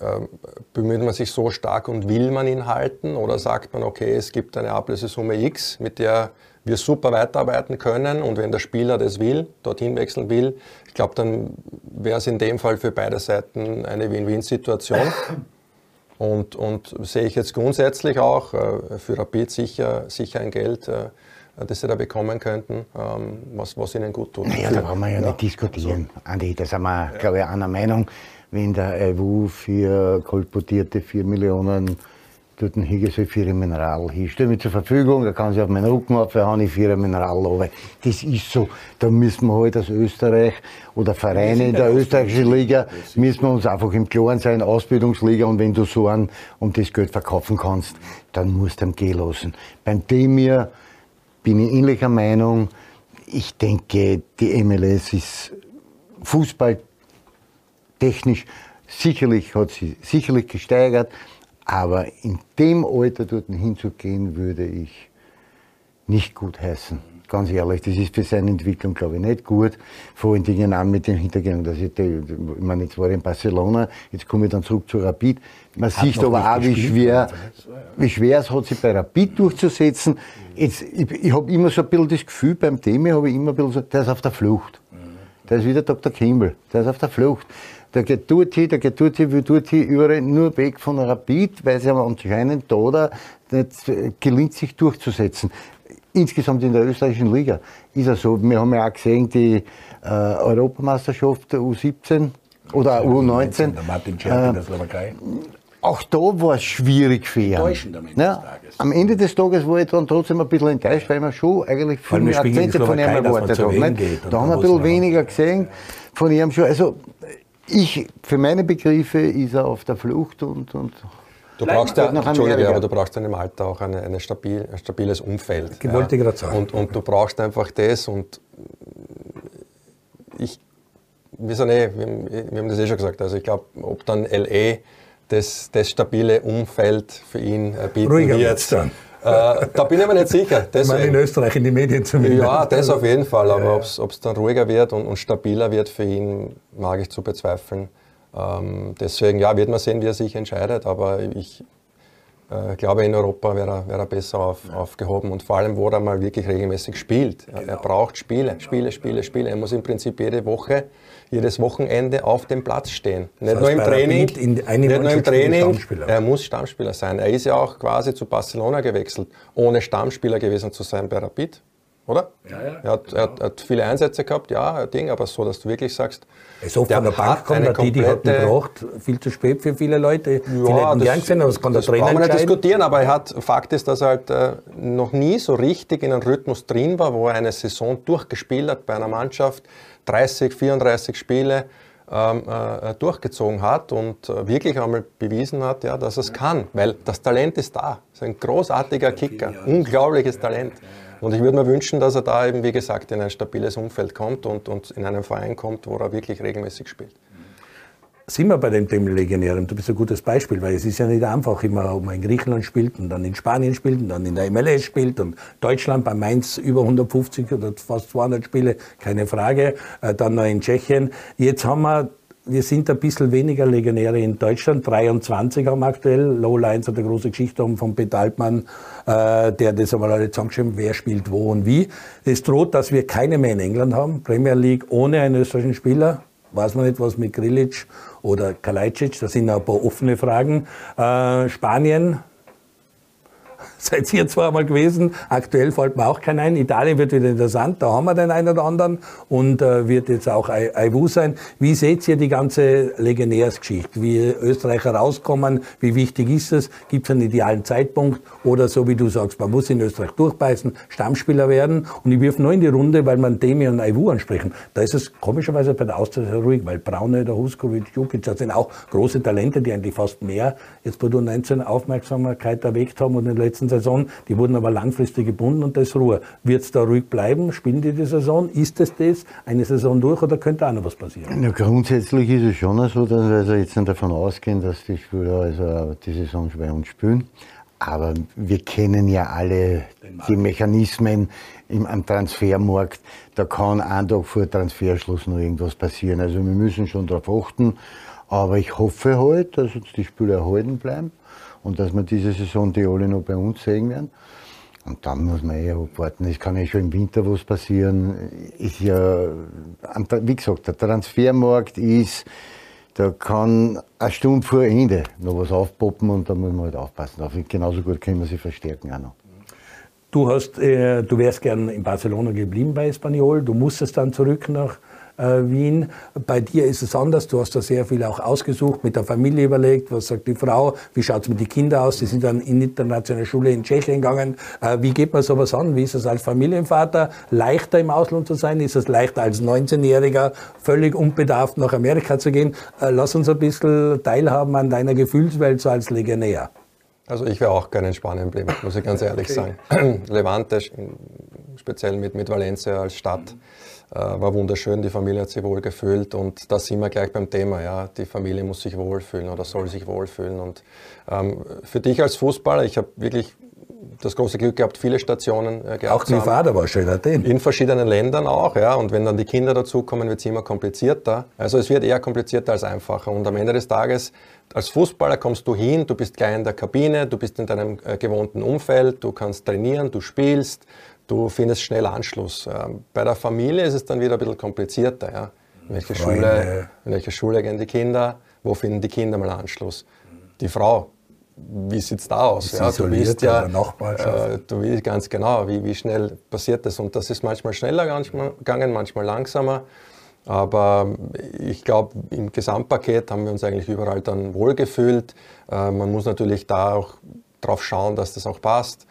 bemüht man sich so stark und will man ihn halten oder sagt man, okay, es gibt eine Ablösesumme X, mit der wir super weiterarbeiten können und wenn der Spieler das will, dorthin wechseln will, ich glaube, dann wäre es in dem Fall für beide Seiten eine Win-Win-Situation. Und sehe ich jetzt grundsätzlich auch für Rapid sicher ein Geld, das sie da bekommen könnten, was ihnen gut tut. Naja, da brauchen wir ja nicht diskutieren, Andi, da sind wir, glaube ich, einer Meinung. Wenn der EU für kolportierte 4 Millionen dort hege ich so für ein Mineral hin. Ich stehe mir zur Verfügung, da kann ich auf meinen Rücken abfahren, ich für ein Mineral runter. Das ist so. Da müssen wir halt als Österreich oder Vereine in der österreichischen Liga, müssen wir uns einfach im Klaren sein, Ausbildungsliga, und wenn du so einen um das Geld verkaufen kannst, dann musst du ihn gehen lassen. Beim Demir bin ich ähnlicher Meinung. Ich denke, die MLS ist fußballtechnisch sicherlich, hat sie sicherlich gesteigert. Aber in dem Alter dort hinzugehen, würde ich nicht gut heißen. Ganz ehrlich, das ist für seine Entwicklung, glaube ich, nicht gut. Vor allen Dingen auch mit dem Hintergrund, dass ich meine, jetzt war ich in Barcelona, jetzt komme ich dann zurück zu Rapid. Man sieht aber auch, wie schwer es hat, sich bei Rapid durchzusetzen. Jetzt, ich habe immer so ein bisschen das Gefühl, beim Thema habe ich immer ein bisschen so, der ist auf der Flucht. Der ist wieder Dr. Kimball, der ist auf der Flucht. Der geht dorthin, überall nur weg von Rapid, weil sie aber anscheinend da nicht gelingt, sich durchzusetzen. Insgesamt in der österreichischen Liga ist es so. Wir haben ja auch gesehen, die Europameisterschaft U17 oder U19. Der Martin Czerny in der Slowakei. Auch da war es schwierig für ihn. Am Ende des Tages war ich dann trotzdem ein bisschen enttäuscht, weil man schon eigentlich viele Akzente von ihm erwartet hat. Da haben wir ein bisschen weniger gesehen von ihm schon. Also, für meine Begriffe ist er auf der Flucht und du brauchst in dem Alter auch ein stabiles Umfeld. Ich wollte gerade sagen. Und du brauchst einfach das und wir haben das eh schon gesagt, also ich glaube, ob dann LA das stabile Umfeld für ihn bieten Ruhiger wird. Jetzt dann. Da bin ich mir nicht sicher. Ich meine in Österreich, in den Medien zumindest. Ja, das auf jeden Fall. Aber ob es dann ruhiger wird und stabiler wird für ihn, mag ich zu bezweifeln. Deswegen, ja, wird man sehen, wie er sich entscheidet. Aber ich glaube, in Europa wäre er besser aufgehoben. Und vor allem, wo er mal wirklich regelmäßig spielt. Genau. Er braucht Spiele. Er muss im Prinzip jede Woche, jedes Wochenende auf dem Platz stehen. Nicht nur im Training, er muss Stammspieler sein. Er ist ja auch quasi zu Barcelona gewechselt, ohne Stammspieler gewesen zu sein bei Rapid, oder? Ja. Er hat viele Einsätze gehabt, aber so, dass du wirklich sagst, so von der Bank kommt, die hat ihn gebracht, viel zu spät für viele Leute. Ja, das kann man nicht diskutieren, aber Fakt ist, dass er halt noch nie so richtig in einem Rhythmus drin war, wo er eine Saison durchgespielt hat bei einer Mannschaft, 30, 34 Spiele durchgezogen hat und wirklich einmal bewiesen hat, dass er es kann. Weil das Talent ist da. Er ist ein großartiger Kicker, unglaubliches Talent. Und ich würde mir wünschen, dass er da eben, wie gesagt, in ein stabiles Umfeld kommt und in einen Verein kommt, wo er wirklich regelmäßig spielt. Sind wir bei dem Thema Legionären? Du bist ein gutes Beispiel, weil es ist ja nicht einfach immer, ob man in Griechenland spielt und dann in Spanien spielt und dann in der MLS spielt und Deutschland bei Mainz über 150 oder fast 200 Spiele, keine Frage, dann noch in Tschechien. Jetzt haben wir sind ein bisschen weniger Legionäre in Deutschland, 23 haben wir aktuell. Laola 1 hat eine große Geschichte von Peter Altmann, der das einmal alle zusammengeschrieben, wer spielt wo und wie. Es droht, dass wir keine mehr in England haben, Premier League ohne einen österreichischen Spieler. Weiß man nicht, was mit Grilic oder Kalajdzic, das sind ein paar offene Fragen. Spanien, seid ihr zweimal gewesen, aktuell fällt mir auch kein ein. Italien wird wieder interessant, da haben wir den einen oder anderen und wird jetzt auch Aiwu sein. Wie seht ihr die ganze Legionärsgeschichte? Wie Österreicher rauskommen, wie wichtig ist es? Gibt es einen idealen Zeitpunkt? Oder so wie du sagst, man muss in Österreich durchbeißen, Stammspieler werden. Und ich wirf nur in die Runde, weil man Demi und Aiwu ansprechen. Da ist es komischerweise bei der Austria sehr ruhig, weil Braune, der Huskovic, Jukic, das sind auch große Talente, die eigentlich fast mehr jetzt bei der U19 Aufmerksamkeit erweckt haben und in den letzten Saison, die wurden aber langfristig gebunden und da ist Ruhe. Wird es da ruhig bleiben? Spielen die Saison? Ist es das? Eine Saison durch oder könnte auch noch was passieren? Ja, grundsätzlich ist es schon so, dass wir also jetzt nicht davon ausgehen, dass die Spieler also die Saison bei uns spielen. Aber wir kennen ja alle die Mechanismen am Transfermarkt. Da kann einen Tag vor Transferschluss noch irgendwas passieren. Also wir müssen schon darauf achten. Aber ich hoffe halt, dass uns die Spieler erhalten bleiben und dass wir diese Saison die alle noch bei uns sehen werden. Und dann muss man abwarten. Es kann ja schon im Winter was passieren. Ist ja, wie gesagt, der Transfermarkt ist... Da kann eine Stunde vor Ende noch was aufpoppen und da muss man halt aufpassen. Genauso gut können wir sie verstärken auch noch. Du wärst gern in Barcelona geblieben bei Espanyol, du musstest dann zurück nach Wien. Bei dir ist es anders, du hast da sehr viel auch ausgesucht, mit der Familie überlegt, was sagt die Frau, wie schaut es mit den Kindern aus, die sind dann in internationale Schule in Tschechien gegangen. Wie geht man sowas an, wie ist es als Familienvater, leichter im Ausland zu sein, ist es leichter als 19-Jähriger, völlig unbedarft nach Amerika zu gehen? Lass uns ein bisschen teilhaben an deiner Gefühlswelt so als Legionär. Also ich wäre auch gerne in Spanien geblieben, muss ich ganz ehrlich sagen. Levante, speziell mit Valencia als Stadt, war wunderschön, die Familie hat sich wohlgefühlt und da sind wir gleich beim Thema, ja, die Familie muss sich wohlfühlen oder soll sich wohlfühlen. Und für dich als Fußballer, ich habe wirklich das große Glück gehabt, viele Stationen gehabt. Auch die Vater war schön, Athen. In verschiedenen Ländern auch, ja. Und wenn dann die Kinder dazukommen, wird es immer komplizierter. Also es wird eher komplizierter als einfacher. Und am Ende des Tages, als Fußballer kommst du hin, du bist gleich in der Kabine, du bist in deinem gewohnten Umfeld, du kannst trainieren, du spielst, du findest schnell Anschluss. Bei der Familie ist es dann wieder ein bisschen komplizierter, ja. In welche Schule gehen die Kinder, wo finden die Kinder mal Anschluss? Die Frau. Wie sieht es da aus? Ja, du bist ja, du weißt ganz genau, wie schnell passiert das. Und das ist manchmal schneller gegangen, manchmal langsamer. Aber ich glaube, im Gesamtpaket haben wir uns eigentlich überall dann wohlgefühlt. Man muss natürlich da auch drauf schauen, dass das auch passt.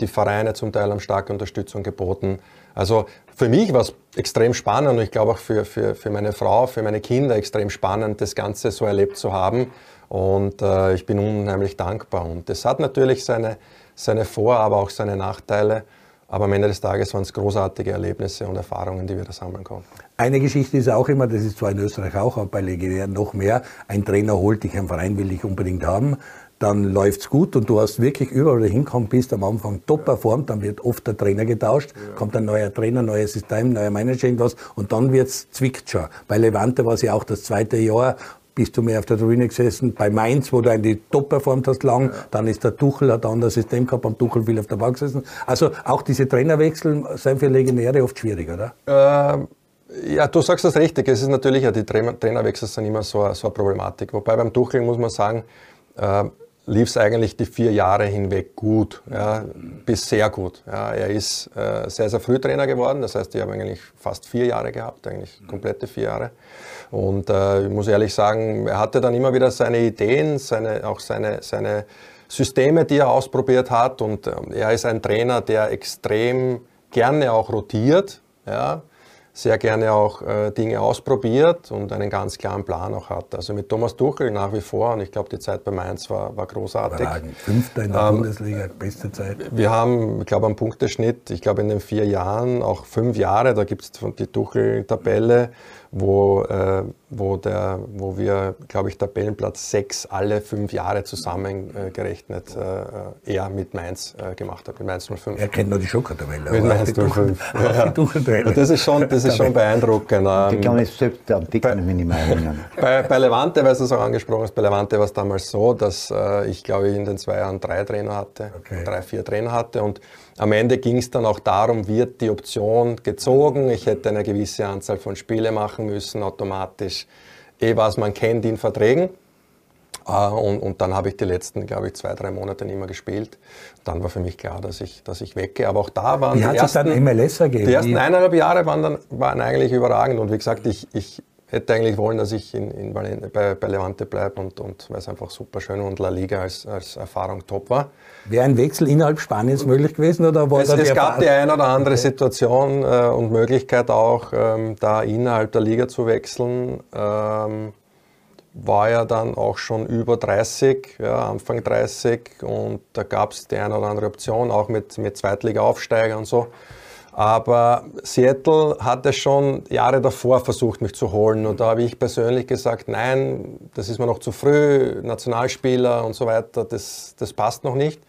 Die Vereine zum Teil haben starke Unterstützung geboten. Also für mich war es extrem spannend und ich glaube auch für meine Frau, für meine Kinder extrem spannend, das Ganze so erlebt zu haben. Und ich bin unheimlich dankbar. Und das hat natürlich seine Vor-, aber auch seine Nachteile. Aber am Ende des Tages waren es großartige Erlebnisse und Erfahrungen, die wir da sammeln konnten. Eine Geschichte ist auch immer, das ist zwar in Österreich auch, aber bei Legionären noch mehr, ein Trainer holt dich, ein Verein will dich unbedingt haben. Dann läuft's gut und du hast wirklich überall hinkommen, bist am Anfang top performt, dann wird oft der Trainer getauscht, kommt ein neuer Trainer, neues System, neuer Manager, irgendwas und dann zwickt schon. Bei Levante war es ja auch das zweite Jahr, bist du mehr auf der Tribüne gesessen, bei Mainz, wo du eigentlich top performt hast lang, dann ist der Tuchel, hat ein anderes System gehabt, am Tuchel viel auf der Bank gesessen. Also auch diese Trainerwechsel sind für Legionäre oft schwierig, oder? Ja, du sagst das richtig, es ist natürlich, ja, die Trainerwechsel sind immer so eine Problematik, wobei beim Tuchel muss man sagen, lief es eigentlich die 4 Jahre hinweg gut, ja, bis sehr gut. Ja, er ist sehr, sehr früh Trainer geworden, das heißt, ich habe eigentlich fast 4 Jahre gehabt, eigentlich komplette 4 Jahre. Und ich muss ehrlich sagen, er hatte dann immer wieder seine Ideen, seine Systeme, die er ausprobiert hat. Und er ist ein Trainer, der extrem gerne auch rotiert, ja, sehr gerne auch Dinge ausprobiert und einen ganz klaren Plan auch hat. Also mit Thomas Tuchel nach wie vor, und ich glaube, die Zeit bei Mainz war großartig. 5. in der Bundesliga, beste Zeit. Wir haben, ich glaube, am Punkteschnitt, ich glaube in den 4 Jahren, auch 5 Jahre, da gibt es die Tuchel-Tabelle, wo wir, glaube ich, Tabellenplatz 6 alle 5 Jahre zusammengerechnet er mit Mainz gemacht hat, mit Mainz 05. Er kennt noch die Schokotabelle. Mit Mainz 05. Ja. Das ist schon beeindruckend. Die kann ich selbst am dicken, wenn ich meine. Bei Levante, weil du es auch angesprochen hast, bei Levante war es damals so, dass ich, glaube ich, in den 2 Jahren 3 Trainer hatte, okay. 3, 4 Trainer hatte und am Ende ging es dann auch darum, wird die Option gezogen, ich hätte eine gewisse Anzahl von Spiele machen müssen, automatisch, was man kennt in Verträgen. Und dann habe ich die letzten, glaube ich, 2, 3 Monate nicht mehr gespielt. Dann war für mich klar, dass ich weggehe. Aber auch da waren die ersten... Wie hat es dann MLS ergeben? Die ersten 1,5 Jahre waren eigentlich überragend. Und wie gesagt, ich hätte eigentlich wollen, dass ich bei Levante bleibe und weil es einfach super schön und La Liga als Erfahrung top war. Wäre ein Wechsel innerhalb Spaniens möglich gewesen? Oder war es gab die eine oder andere Situation und Möglichkeit auch, da innerhalb der Liga zu wechseln. war ja dann auch schon über 30, ja, Anfang 30, und da gab es die eine oder andere Option, auch mit Zweitliga-Aufsteiger und so. Aber Seattle hat es schon Jahre davor versucht, mich zu holen, und da habe ich persönlich gesagt, nein, das ist mir noch zu früh, Nationalspieler und so weiter, das passt noch nicht.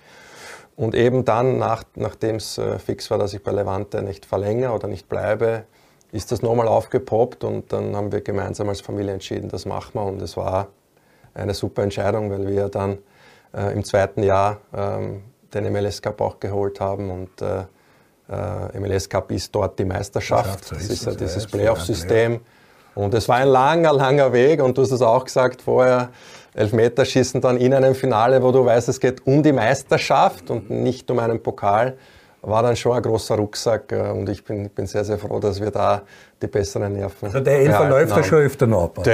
Und eben dann, nachdem es fix war, dass ich bei Levante nicht verlängere oder nicht bleibe, ist das nochmal aufgepoppt, und dann haben wir gemeinsam als Familie entschieden, das machen wir, und es war eine super Entscheidung, weil wir dann im zweiten Jahr den MLS Cup auch geholt haben, und MLS Cup ist dort die Meisterschaft, das ist ja dieses Playoff-System, und es war ein langer, langer Weg, und du hast es auch gesagt vorher, Elfmeterschießen dann in einem Finale, wo du weißt, es geht um die Meisterschaft und nicht um einen Pokal. War dann schon ein großer Rucksack, und ich bin sehr, sehr froh, dass wir da die besseren Nerven haben. Also der Elfer läuft ja schon öfter noch ab.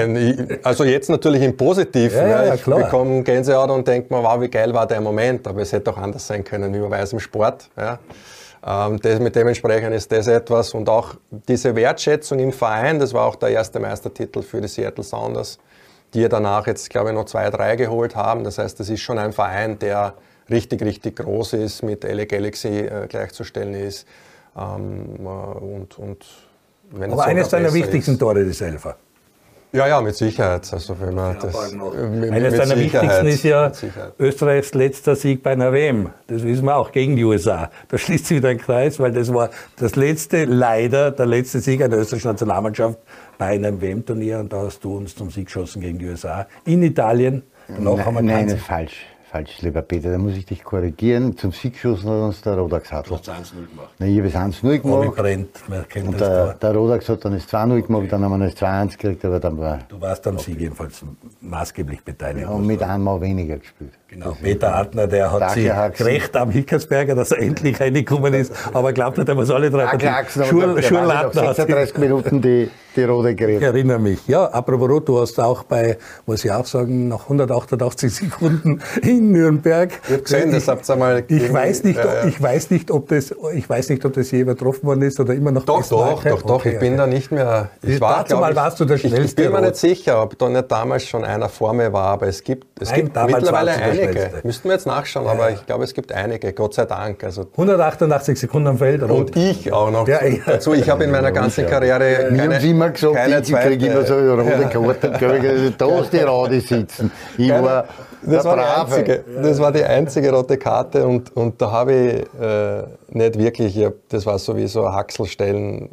Also jetzt natürlich im Positiven. Ja, ich bekomme Gänsehaut und denke mir, wow, wie geil war der Moment. Aber es hätte auch anders sein können, wie man weiß im Sport. Ja. Mit dementsprechend ist das etwas. Und auch diese Wertschätzung im Verein, das war auch der erste Meistertitel für die Seattle Sounders, die ja danach jetzt, glaube ich, noch 2, 3 geholt haben. Das heißt, das ist schon ein Verein, der richtig, richtig groß ist, mit LA Galaxy gleichzustellen ist. Wenn aber eines deiner wichtigsten Tore des Elfer. Ja, ja, mit Sicherheit. Also wenn man das, eines deiner wichtigsten ist ja Österreichs letzter Sieg bei einer WM. Das wissen wir auch, gegen die USA. Da schließt sich wieder ein Kreis, weil das war das letzte, leider der letzte Sieg einer österreichischen Nationalmannschaft bei einem WM-Turnier. Und da hast du uns zum Sieg geschossen gegen die USA. In Italien. Nein, falsch. Falsch, lieber Peter, da muss ich dich korrigieren. Zum Siegschuss hat uns der Rodax hat. Du hast 1-0 gemacht. Nein, ich habe es 1-0 gemacht. Und der Rodax hat dann das 2-0 gemacht, dann haben wir das 2-1 gekriegt, aber dann war... Du warst am Sieg jedenfalls maßgeblich beteiligt. Ja, und mit einmal weniger gespielt. Genau, das Peter Hartner, der hat sich gerecht am Hickersberger, dass er endlich reingekommen ist, aber glaubt nicht, er muss alle 3 Partien. Schurl Hartner hat 36 Minuten die Rote geredet. Ich erinnere mich. Ja, apropos Rot, du hast auch bei, muss ich auch sagen, nach 188 Sekunden in Nürnberg. Ich habe gesehen, das habt ihr einmal... Ich weiß nicht, ob das je übertroffen worden ist oder immer noch... Doch, okay, ich bin da nicht mehr... Warst du der schnellste. Ich bin mir nicht sicher, ob da nicht damals schon einer vor mir war, aber es gibt mittlerweile einige. Müssten wir jetzt nachschauen, ja, aber ich glaube, es gibt einige, Gott sei Dank. Also 188 Sekunden am Feld. Rot. Und ich auch noch dazu. Ich habe in meiner ganzen Karriere keine zweite. Ich immer so rote Karten, da hast die Rade sitzen. Das war die einzige rote Karte, und da habe ich nicht wirklich, das war sowieso Haxelstellen,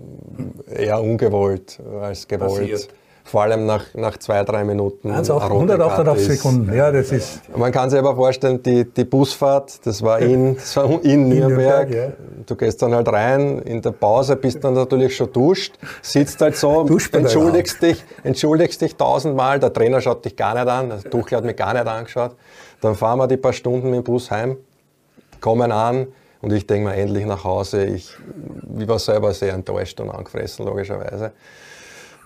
eher ungewollt als gewollt. Passiert. Vor allem nach 2, 3 Minuten. Also auf 188 Sekunden, ja, das ist... Man kann sich aber vorstellen, die Busfahrt, das war in Nürnberg. Ja. Du gehst dann halt rein, in der Pause bist dann natürlich schon duscht, sitzt halt so, entschuldigst dich 1000-mal, der Trainer schaut dich gar nicht an, der Tuchel hat mich gar nicht angeschaut. Dann fahren wir die paar Stunden mit dem Bus heim, kommen an, und ich denke mir, endlich nach Hause. Ich war selber sehr enttäuscht und angefressen, logischerweise.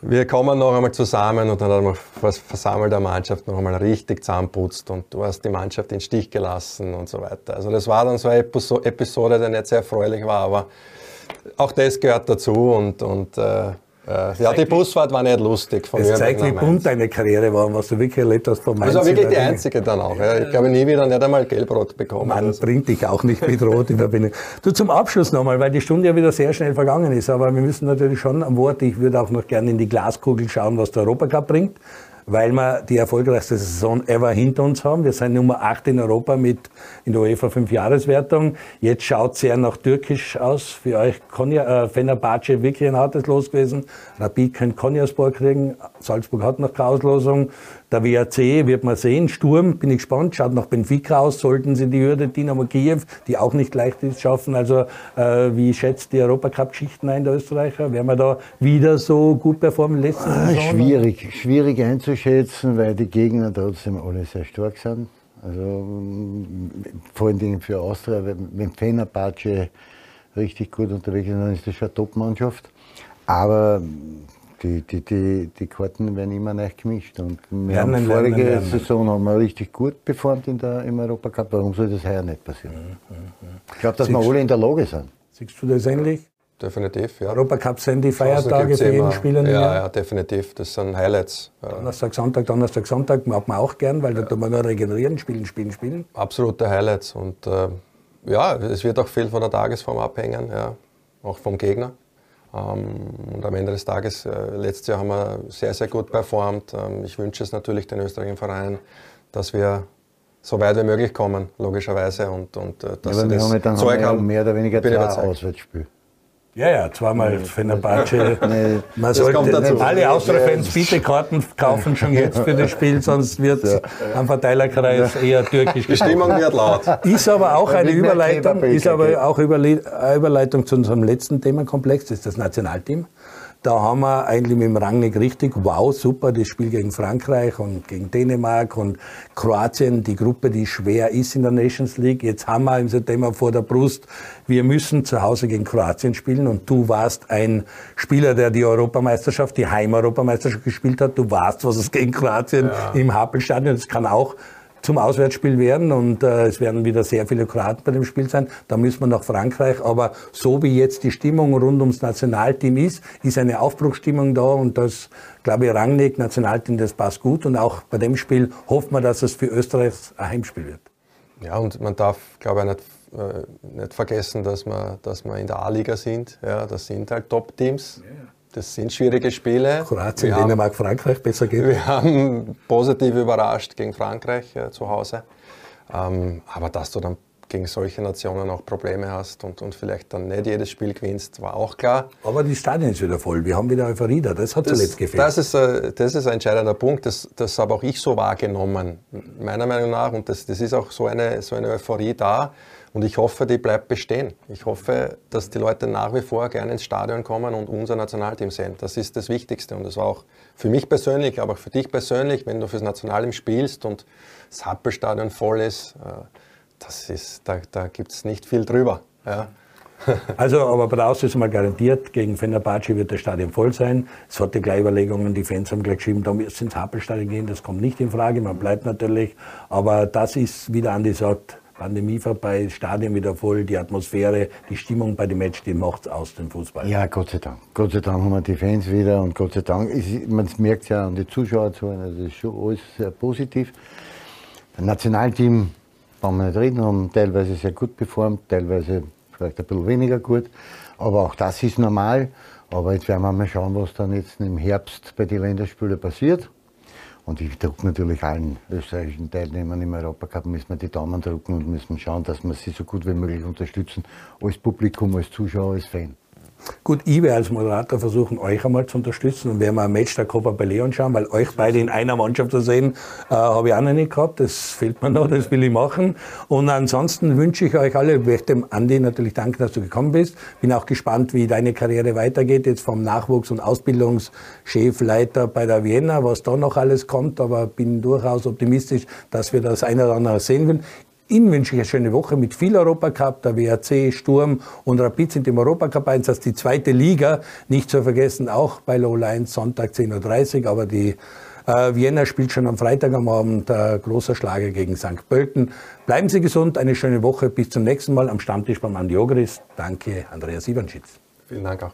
Wir kommen noch einmal zusammen, und dann haben wir versammelt der Mannschaft noch einmal richtig zusammenputzt, und du hast die Mannschaft in den Stich gelassen und so weiter. Also das war dann so eine Episode, die nicht sehr erfreulich war, aber auch das gehört dazu, die Busfahrt war nicht lustig von mir. Das zeigt, wie bunt deine Karriere war, was du wirklich erlebt hast von Mainz. Das war wirklich die einzige dann auch. Ja. Ich glaube, nie wieder, nicht einmal Gelbrot bekommen. Man bringt dich auch nicht mit Rot in Verbindung. Du, zum Abschluss nochmal, weil die Stunde ja wieder sehr schnell vergangen ist, aber wir müssen natürlich schon am Wort, ich würde auch noch gerne in die Glaskugel schauen, was der Europacup bringt, weil wir die erfolgreichste Saison ever hinter uns haben. Wir sind Nummer 8 in Europa mit in der UEFA 5-Jahreswertung. Jetzt schaut es sehr nach türkisch aus. Für euch Fenerbahce wirklich ein hartes Los gewesen. Rapid kann Konyaspor kriegen. Salzburg hat noch keine Auslosung. Der WAC wird man sehen. Sturm, bin ich gespannt, schaut nach Benfica aus. Sollten sie die Hürde Dynamo Kiew, die auch nicht leicht ist, schaffen. Also wie schätzt die Europacup-Geschichten ein, der Österreicher? Werden wir da wieder so gut performen letzten Saison? Schwierig einzuschätzen, weil die Gegner trotzdem alle sehr stark sind. Also vor allen Dingen für Austria, wenn Fenerbahce richtig gut unterwegs ist, dann ist das schon eine Top-Mannschaft. Aber die Karten werden immer neu gemischt. Und wir haben vorige Saison haben wir richtig gut performt im Europacup. Warum soll das heuer nicht passieren? Ich glaube, dass wir alle in der Lage sind. Siehst du das ähnlich? definitiv. Ja. Europacup sind die Feiertage für jeden Spieler. Ja, definitiv. Das sind Highlights. Ja. Donnerstag, Sonntag mag man auch gern, weil da kann man nur regenerieren, spielen. Absolute Highlights. Und ja, es wird auch viel von der Tagesform abhängen, ja. Auch vom Gegner. Und am Ende des Tages, letztes Jahr haben wir sehr, sehr gut performt. Ich wünsche es natürlich den österreichischen Vereinen, dass wir so weit wie möglich kommen, logischerweise. Und dass ja, wir das Zeug haben, mehr oder weniger zwei Auswärtsspiel. Ja, zweimal Fenerbahce. Nee, man sollte alle Austria-Fans bitte Karten kaufen schon jetzt für das Spiel, sonst wird es am Verteilerkreis eher türkisch. Die Stimmung wird laut. Ist aber auch eine Überleitung, Überleitung zu unserem letzten Themenkomplex, das ist das Nationalteam. Da haben wir eigentlich mit dem Rangnick richtig, wow, super, das Spiel gegen Frankreich und gegen Dänemark und Kroatien, die Gruppe, die schwer ist in der Nations League. Jetzt haben wir im September vor der Brust, wir müssen zu Hause gegen Kroatien spielen und du warst ein Spieler, der die Europameisterschaft, die Heimeuropameisterschaft gespielt hat. Du warst, was es gegen Kroatien im Happelstadion, das kann auch zum Auswärtsspiel werden und es werden wieder sehr viele Kroaten bei dem Spiel sein. Da müssen wir nach Frankreich, aber so wie jetzt die Stimmung rund ums Nationalteam ist eine Aufbruchsstimmung da und das, glaube ich, Rangnick, Nationalteam, das passt gut und auch bei dem Spiel hofft man, dass es für Österreich ein Heimspiel wird. Ja, und man darf, glaube ich, nicht vergessen, dass wir in der A-Liga sind. Ja, das sind halt Top-Teams. Yeah. Das sind schwierige Spiele. Kroatien, Dänemark, Frankreich, besser geht. Wir haben positiv überrascht gegen Frankreich zu Hause. Aber dass du dann gegen solche Nationen auch Probleme hast und vielleicht dann nicht jedes Spiel gewinnst, war auch klar. Aber die Stadien sind wieder voll. Wir haben wieder Euphorie da. Das hat zuletzt gefehlt. Das ist ein entscheidender Punkt. Das habe auch ich so wahrgenommen, meiner Meinung nach. Und das ist auch so eine Euphorie da. Und ich hoffe, die bleibt bestehen. Ich hoffe, dass die Leute nach wie vor gerne ins Stadion kommen und unser Nationalteam sehen. Das ist das Wichtigste. Und das war auch für mich persönlich, aber auch für dich persönlich, wenn du fürs Nationalteam spielst und das Happelstadion voll ist, da gibt es nicht viel drüber. Ja. Also, aber Braus ist mal garantiert, gegen Fenerbahce wird das Stadion voll sein. Es hatte gleich Überlegungen, die Fans haben gleich geschrieben, da müssen sie ins Happelstadion gehen, das kommt nicht in Frage, man bleibt natürlich. Aber das ist, wie der Andi sagt, Pandemie vorbei, Stadion wieder voll, die Atmosphäre, die Stimmung bei den Match, die macht's aus dem Fußball. Ja, Gott sei Dank. Gott sei Dank haben wir die Fans wieder und Gott sei Dank, man merkt es ja an die Zuschauer zu, also das ist schon alles sehr positiv. Das Nationalteam, wenn wir nicht reden, haben teilweise sehr gut performt, teilweise vielleicht ein bisschen weniger gut, aber auch das ist normal. Aber jetzt werden wir mal schauen, was dann jetzt im Herbst bei den Länderspielen passiert. Und ich drücke natürlich allen österreichischen Teilnehmern im Europacup, müssen wir die Daumen drücken und müssen schauen, dass wir sie so gut wie möglich unterstützen, als Publikum, als Zuschauer, als Fan. Gut, ich werde als Moderator versuchen, euch einmal zu unterstützen und werden wir ein Match der Copa Pelé anschauen, weil euch beide in einer Mannschaft zu sehen, habe ich auch noch nicht gehabt, das fehlt mir noch, das will ich machen. Und ansonsten wünsche ich euch alle, ich möchte dem Andi natürlich danken, dass du gekommen bist. Bin auch gespannt, wie deine Karriere weitergeht, jetzt vom Nachwuchs- und Ausbildungschefleiter bei der Vienna, was da noch alles kommt, aber bin durchaus optimistisch, dass wir das eine oder andere sehen werden. Ihnen wünsche ich eine schöne Woche mit viel Europacup, der WAC, Sturm und Rapid sind im Europacup 1, das ist die zweite Liga, nicht zu vergessen, auch bei Laola 1, Sonntag 10:30 Uhr, aber die Vienna spielt schon am Freitag am Abend, großer Schlager gegen St. Pölten. Bleiben Sie gesund, eine schöne Woche, bis zum nächsten Mal am Stammtisch beim Andy Ogris. Danke, Andreas Ivanschitz. Vielen Dank auch.